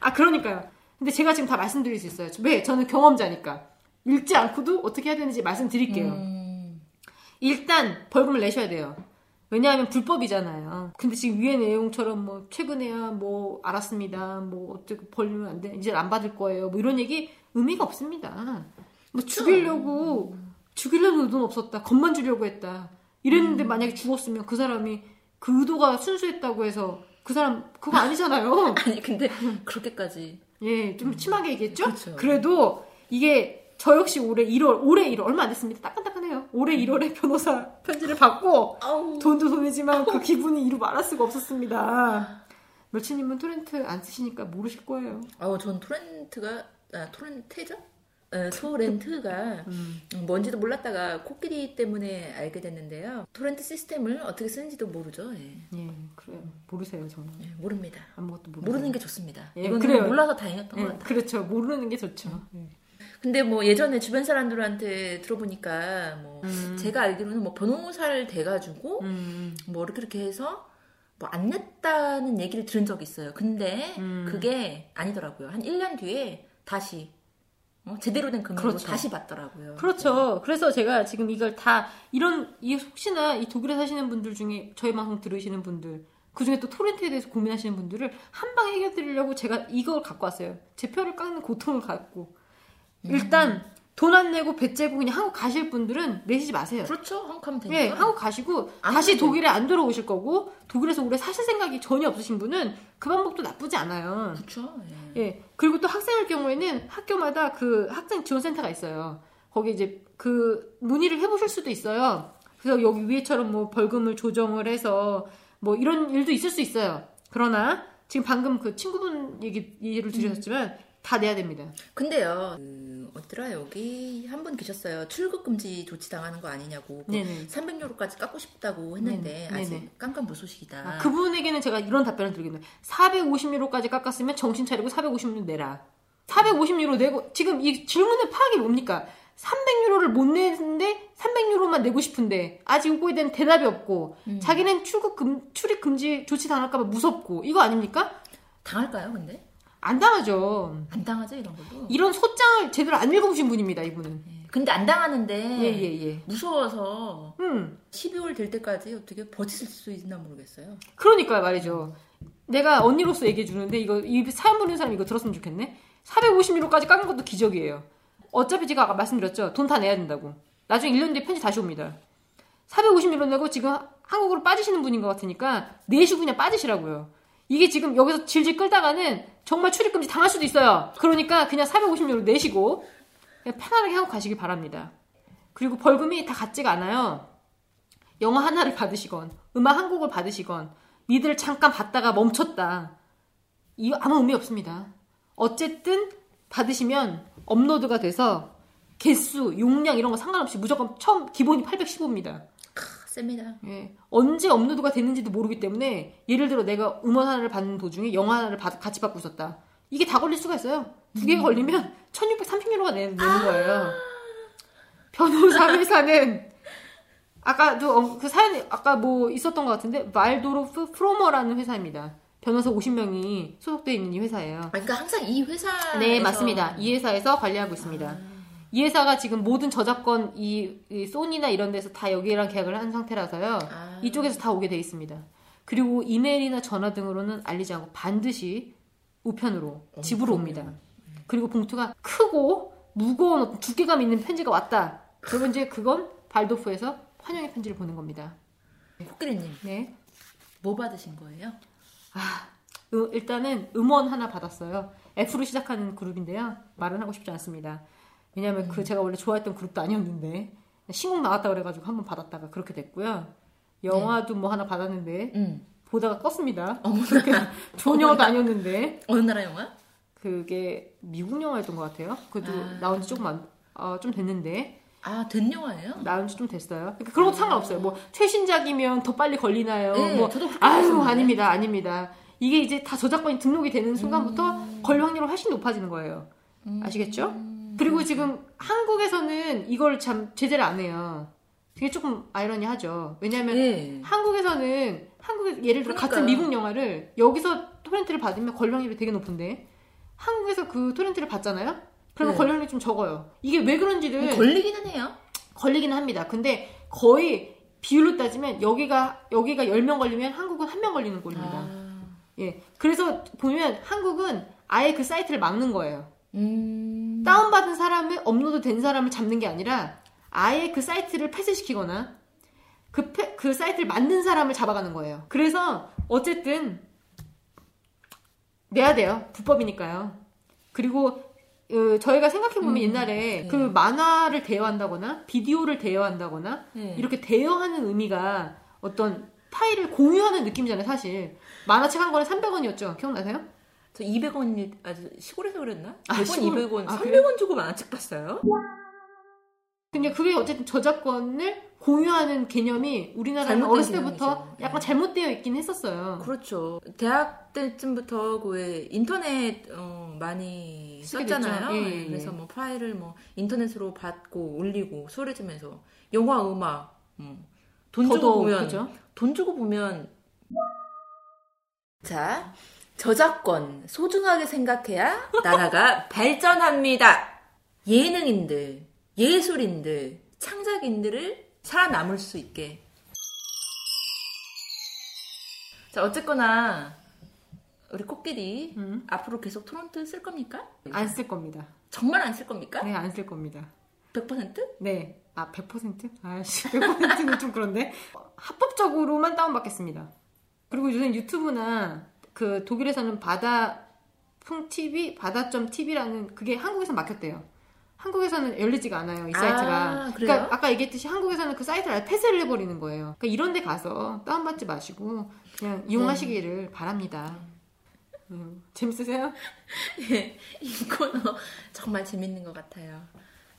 아, 그러니까요. 근데 제가 지금 다 말씀드릴 수 있어요. 왜? 저는 경험자니까. 읽지 않고도 어떻게 해야 되는지 말씀드릴게요. 일단 벌금을 내셔야 돼요. 왜냐하면 불법이잖아요. 근데 지금 위의 내용처럼 뭐 최근에야 뭐 알았습니다, 뭐 어떻게 벌리면 안 돼, 이제 안 받을 거예요, 뭐 이런 얘기 의미가 없습니다. 뭐 죽이려는 의도는 없었다, 겁만 주려고 했다 이랬는데 만약에 죽었으면 그 사람이 그 의도가 순수했다고 해서 그 사람 그거 아니잖아요. 아니, 근데 그렇게까지, 예, 좀 심하게 얘기했죠? 그렇죠. 그래도 이게 저 역시 올해 1월 얼마 안 됐습니다. 따끈따끈해요. 올해 1월에 변호사 편지를 받고 아우. 돈도 돈이지만 그 기분이 이루 말할 수가 없었습니다. 멸치님은 토렌트 안 쓰시니까 모르실 거예요. 아우, 전 토렌트가 뭔지도 몰랐다가 코끼리 때문에 알게 됐는데요. 토렌트 시스템을 어떻게 쓰는지도 모르죠. 예, 예, 그래요. 모르세요, 정말. 예, 모릅니다. 아무것도 모르는 게 좋습니다. 예, 이건 그래요. 몰라서 다행이었던, 예, 것 같아요. 그렇죠. 모르는 게 좋죠. 근데 뭐 예전에 주변 사람들한테 들어보니까 뭐 제가 알기로는 뭐 변호사를 대가지고 뭐 이렇게 해서 뭐 안 냈다는 얘기를 들은 적이 있어요. 근데 그게 아니더라고요. 한 1년 뒤에 다시 제대로 된 금액으로, 그렇죠, 다시 받더라고요. 그렇죠. 그래서 제가 지금 이걸 다 이런, 혹시나 이 독일에 사시는 분들 중에 저희 방송 들으시는 분들, 그중에 또 토렌트에 대해서 고민하시는 분들을 한 방에 해결드리려고 제가 이걸 갖고 왔어요. 제 표를 깎는 고통을 갖고. 일단 돈 안 내고 배째고 그냥 한국 가실 분들은 내시지 마세요. 그렇죠. 한국 가면 되니까. 예, 한국 가시고 다시 독일에 안 돌아오실 거고, 독일에서 오래 사실 생각이 전혀 없으신 분은 그 방법도 나쁘지 않아요. 그렇죠. 예. 예. 그리고 또 학생일 경우에는 학교마다 그 학생 지원센터가 있어요. 거기 이제 그 문의를 해보실 수도 있어요. 그래서 여기 위에처럼 뭐 벌금을 조정을 해서 뭐 이런 일도 있을 수 있어요. 그러나 지금 방금 그 친구분 얘기를 드렸지만 다 내야 됩니다. 근데요, 어더라 여기 한 분 계셨어요. 출국 금지 조치 당하는 거 아니냐고. 300유로까지 깎고 싶다고 했는데 네네. 아직 네네. 깜깜무소식이다. 아, 그분에게는 제가 이런 답변을 드리겠네요. 450유로까지 깎았으면 정신 차리고 450유로 내라. 450유로 내고 지금 이 질문의 파악이 뭡니까? 300유로를 못 내는데 300유로만 내고 싶은데 아직 요거에 대한 대답이 없고 자기는 출입 금지 조치 당할까봐 무섭고 이거 아닙니까? 당할까요 근데? 안 당하죠. 안 당하죠 이런 것도. 이런 소장을 제대로 안 읽어보신 분입니다 이분은. 예. 근데 안 당하는데 예. 무서워서 12월 될 때까지 어떻게 버티실 수 있나 모르겠어요. 그러니까요 말이죠. 내가 언니로서 얘기해 주는데 이거 이 사연 보는 사람이 이거 들었으면 좋겠네. 450유로까지 깎은 것도 기적이에요. 어차피 제가 아까 말씀드렸죠. 돈 다 내야 된다고. 나중에 1년 뒤에 편지 다시 옵니다. 450유로 내고 지금 한국으로 빠지시는 분인 것 같으니까 내시고 그냥 빠지시라고요. 이게 지금 여기서 질질 끌다가는 정말 출입금지 당할 수도 있어요. 그러니까 그냥 450유로 내시고 그냥 편안하게 하고 가시길 바랍니다. 그리고 벌금이 다 같지가 않아요. 영화 하나를 받으시건 음악 한 곡을 받으시건 니들 잠깐 받다가 멈췄다. 이거 아무 의미 없습니다. 어쨌든 받으시면 업로드가 돼서 개수, 용량 이런 거 상관없이 무조건 처음 기본이 815입니다. 셉니다. 예. 언제 업로드가 됐는지도 모르기 때문에 예를 들어 내가 음원 하나를 받는 도중에 영화 하나를 같이 받고 있었다. 이게 다 걸릴 수가 있어요. 두 개가 걸리면 1630유로가 내는 거예요. 변호사 회사는 아까도 그 사연이 아까 뭐 있었던 것 같은데 말도로프 프로머라는 회사입니다. 변호사 50명이 소속되어 있는 이 회사예요. 그러니까 항상 이 회사에서. 네, 맞습니다. 이 회사에서 관리하고 있습니다. 이 회사가 지금 모든 저작권 이 소니나 이런 데서 다 여기랑 계약을 한 상태라서요. 이쪽에서 다 오게 돼 있습니다. 그리고 이메일이나 전화 등으로는 알리지 않고 반드시 우편으로 집으로 옵니다. 그리고 봉투가 크고 무거운 두께감 있는 편지가 왔다. 그러면 이제 그건 발도프에서 환영의 편지를 보낸 겁니다. 코끼리님. 네. 뭐 받으신 거예요? 일단은 음원 하나 받았어요. F로 시작하는 그룹인데요. 말은 하고 싶지 않습니다. 왜냐면 그 제가 원래 좋아했던 그룹도 아니었는데 신곡 나왔다 그래가지고 한번 받았다가 그렇게 됐고요. 영화도 뭐 하나 받았는데 보다가 껐습니다. 좋은 영화도 아니었는데. 어느 나라 영화? 그게 미국 영화였던 것 같아요. 그래도 나온 지 조금 좀 됐는데. 아, 된 영화예요? 나온 지 좀 됐어요. 그러니까 그런 것도 상관없어요. 뭐 최신작이면 더 빨리 걸리나요? 네, 뭐 저도 그렇게 아닙니다. 이게 이제 다 저작권이 등록이 되는 순간부터 걸릴 확률이 훨씬 높아지는 거예요. 아시겠죠? 그리고 지금 한국에서는 이걸 참 제재를 안 해요. 되게 조금 아이러니하죠. 왜냐하면 한국에서는 예를 들어 같은 미국 영화를 여기서 토렌트를 받으면 걸릴 확률이 되게 높은데 한국에서 그 토렌트를 받잖아요. 그러면 걸릴 확률이 좀 적어요. 이게 왜 그런지를 걸리기는 해요. 걸리기는 합니다. 근데 거의 비율로 따지면 여기가 10명 걸리면 한국은 1명 걸리는 꼴입니다. 예, 그래서 보면 한국은 아예 그 사이트를 막는 거예요. 다운받은 사람을 업로드 된 사람을 잡는 게 아니라 아예 그 사이트를 폐쇄시키거나 그 사이트를 만든 사람을 잡아가는 거예요. 그래서 어쨌든 내야 돼요. 불법이니까요. 그리고 저희가 생각해보면 옛날에 그 만화를 대여한다거나 비디오를 대여한다거나 이렇게 대여하는 의미가 어떤 파일을 공유하는 느낌이잖아요. 사실 만화책 한 권에 300원이었죠. 기억나세요? 저 200원이 아주 시골에서 그랬나? 100원, 200원, 300원 주고 만화책 봤어요. 근데 그게 어쨌든 저작권을 공유하는 개념이 우리나라는 어렸을 때부터 개념이죠. 약간 잘못되어 있긴 했었어요. 그렇죠. 대학 때쯤부터 그 인터넷 많이 썼잖아요. 예, 예. 그래서 뭐 파일을 뭐 인터넷으로 받고 올리고 소리 지면서 영화, 음악 돈 주고 보면 자, 저작권 소중하게 생각해야 나라가 발전합니다. 예능인들, 예술인들, 창작인들을 살아남을 수 있게. 자, 어쨌거나 우리 코끼리 앞으로 계속 토론트 쓸 겁니까? 안 쓸 겁니다. 정말 안 쓸 겁니까? 네, 안 쓸 겁니다. 100%? 네. 아, 100%? 아씨, 100%는 좀 그런데. 합법적으로만 다운받겠습니다. 그리고 요즘 유튜브나 그 독일에서는 바다풍TV, 바다.tv라는 그게 한국에서 막혔대요. 한국에서는 열리지가 않아요, 이 사이트가. 아, 그러니까 아까 얘기했듯이 한국에서는 그 사이트를 아예 폐쇄를 해버리는 거예요. 그러니까 이런 데 가서 다운받지 마시고 그냥 이용하시기를 바랍니다. 재밌으세요? 예, 이 코너 정말 재밌는 것 같아요.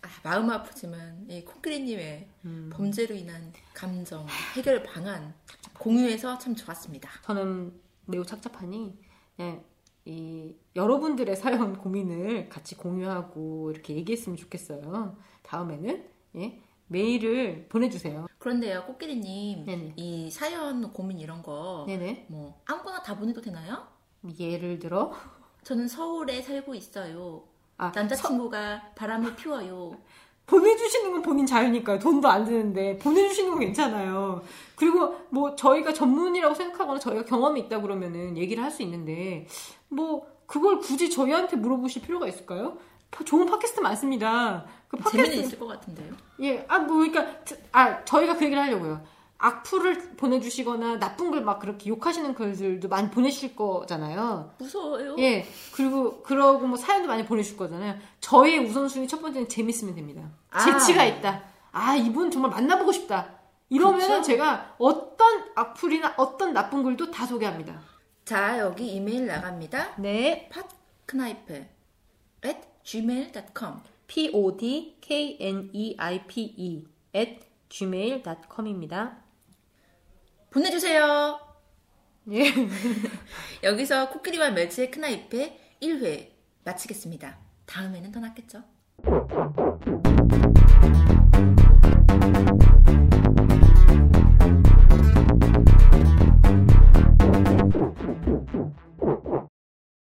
아, 마음 아프지만 이 코끼리님의 범죄로 인한 감정 해결 방안 공유해서 참 좋았습니다. 저는 매우 착잡하니 예, 이 여러분들의 사연 고민을 같이 공유하고 이렇게 얘기했으면 좋겠어요. 다음에는 예, 메일을 보내주세요. 그런데요, 코끼리님, 네네. 이 사연 고민 이런 거 뭐 아무거나 다 보내도 되나요? 예를 들어 저는 서울에 살고 있어요. 아, 남자친구가 바람을 피워요. 보내주시는 건 본인 자유니까요. 돈도 안 드는데 보내주시는 건 괜찮아요. 그리고 뭐 저희가 전문이라고 생각하거나 저희가 경험이 있다 그러면은 얘기를 할 수 있는데 뭐 그걸 굳이 저희한테 물어보실 필요가 있을까요? 좋은 팟캐스트 많습니다. 그 팟캐스트 재미는 있을 것 같은데요. 예, 아 뭐 그러니까 저희가 그 얘기를 하려고요. 악플을 보내주시거나 나쁜 글 막 그렇게 욕하시는 글들도 많이 보내실 거잖아요. 무서워요. 예. 그리고 그러고 뭐 사연도 많이 보내실 거잖아요. 저의 우선순위 첫 번째는 재밌으면 됩니다. 아. 재치가 있다. 아, 이분 정말 만나보고 싶다. 이러면은 그렇죠? 제가 어떤 악플이나 어떤 나쁜 글도 다 소개합니다. 자, 여기 이메일 나갑니다. 네. podkneipe@gmail.com podkneipe@gmail.com입니다. 보내주세요. 예. 여기서 코끼리와 멸치의 크나이페 1회 마치겠습니다. 다음에는 더 낫겠죠.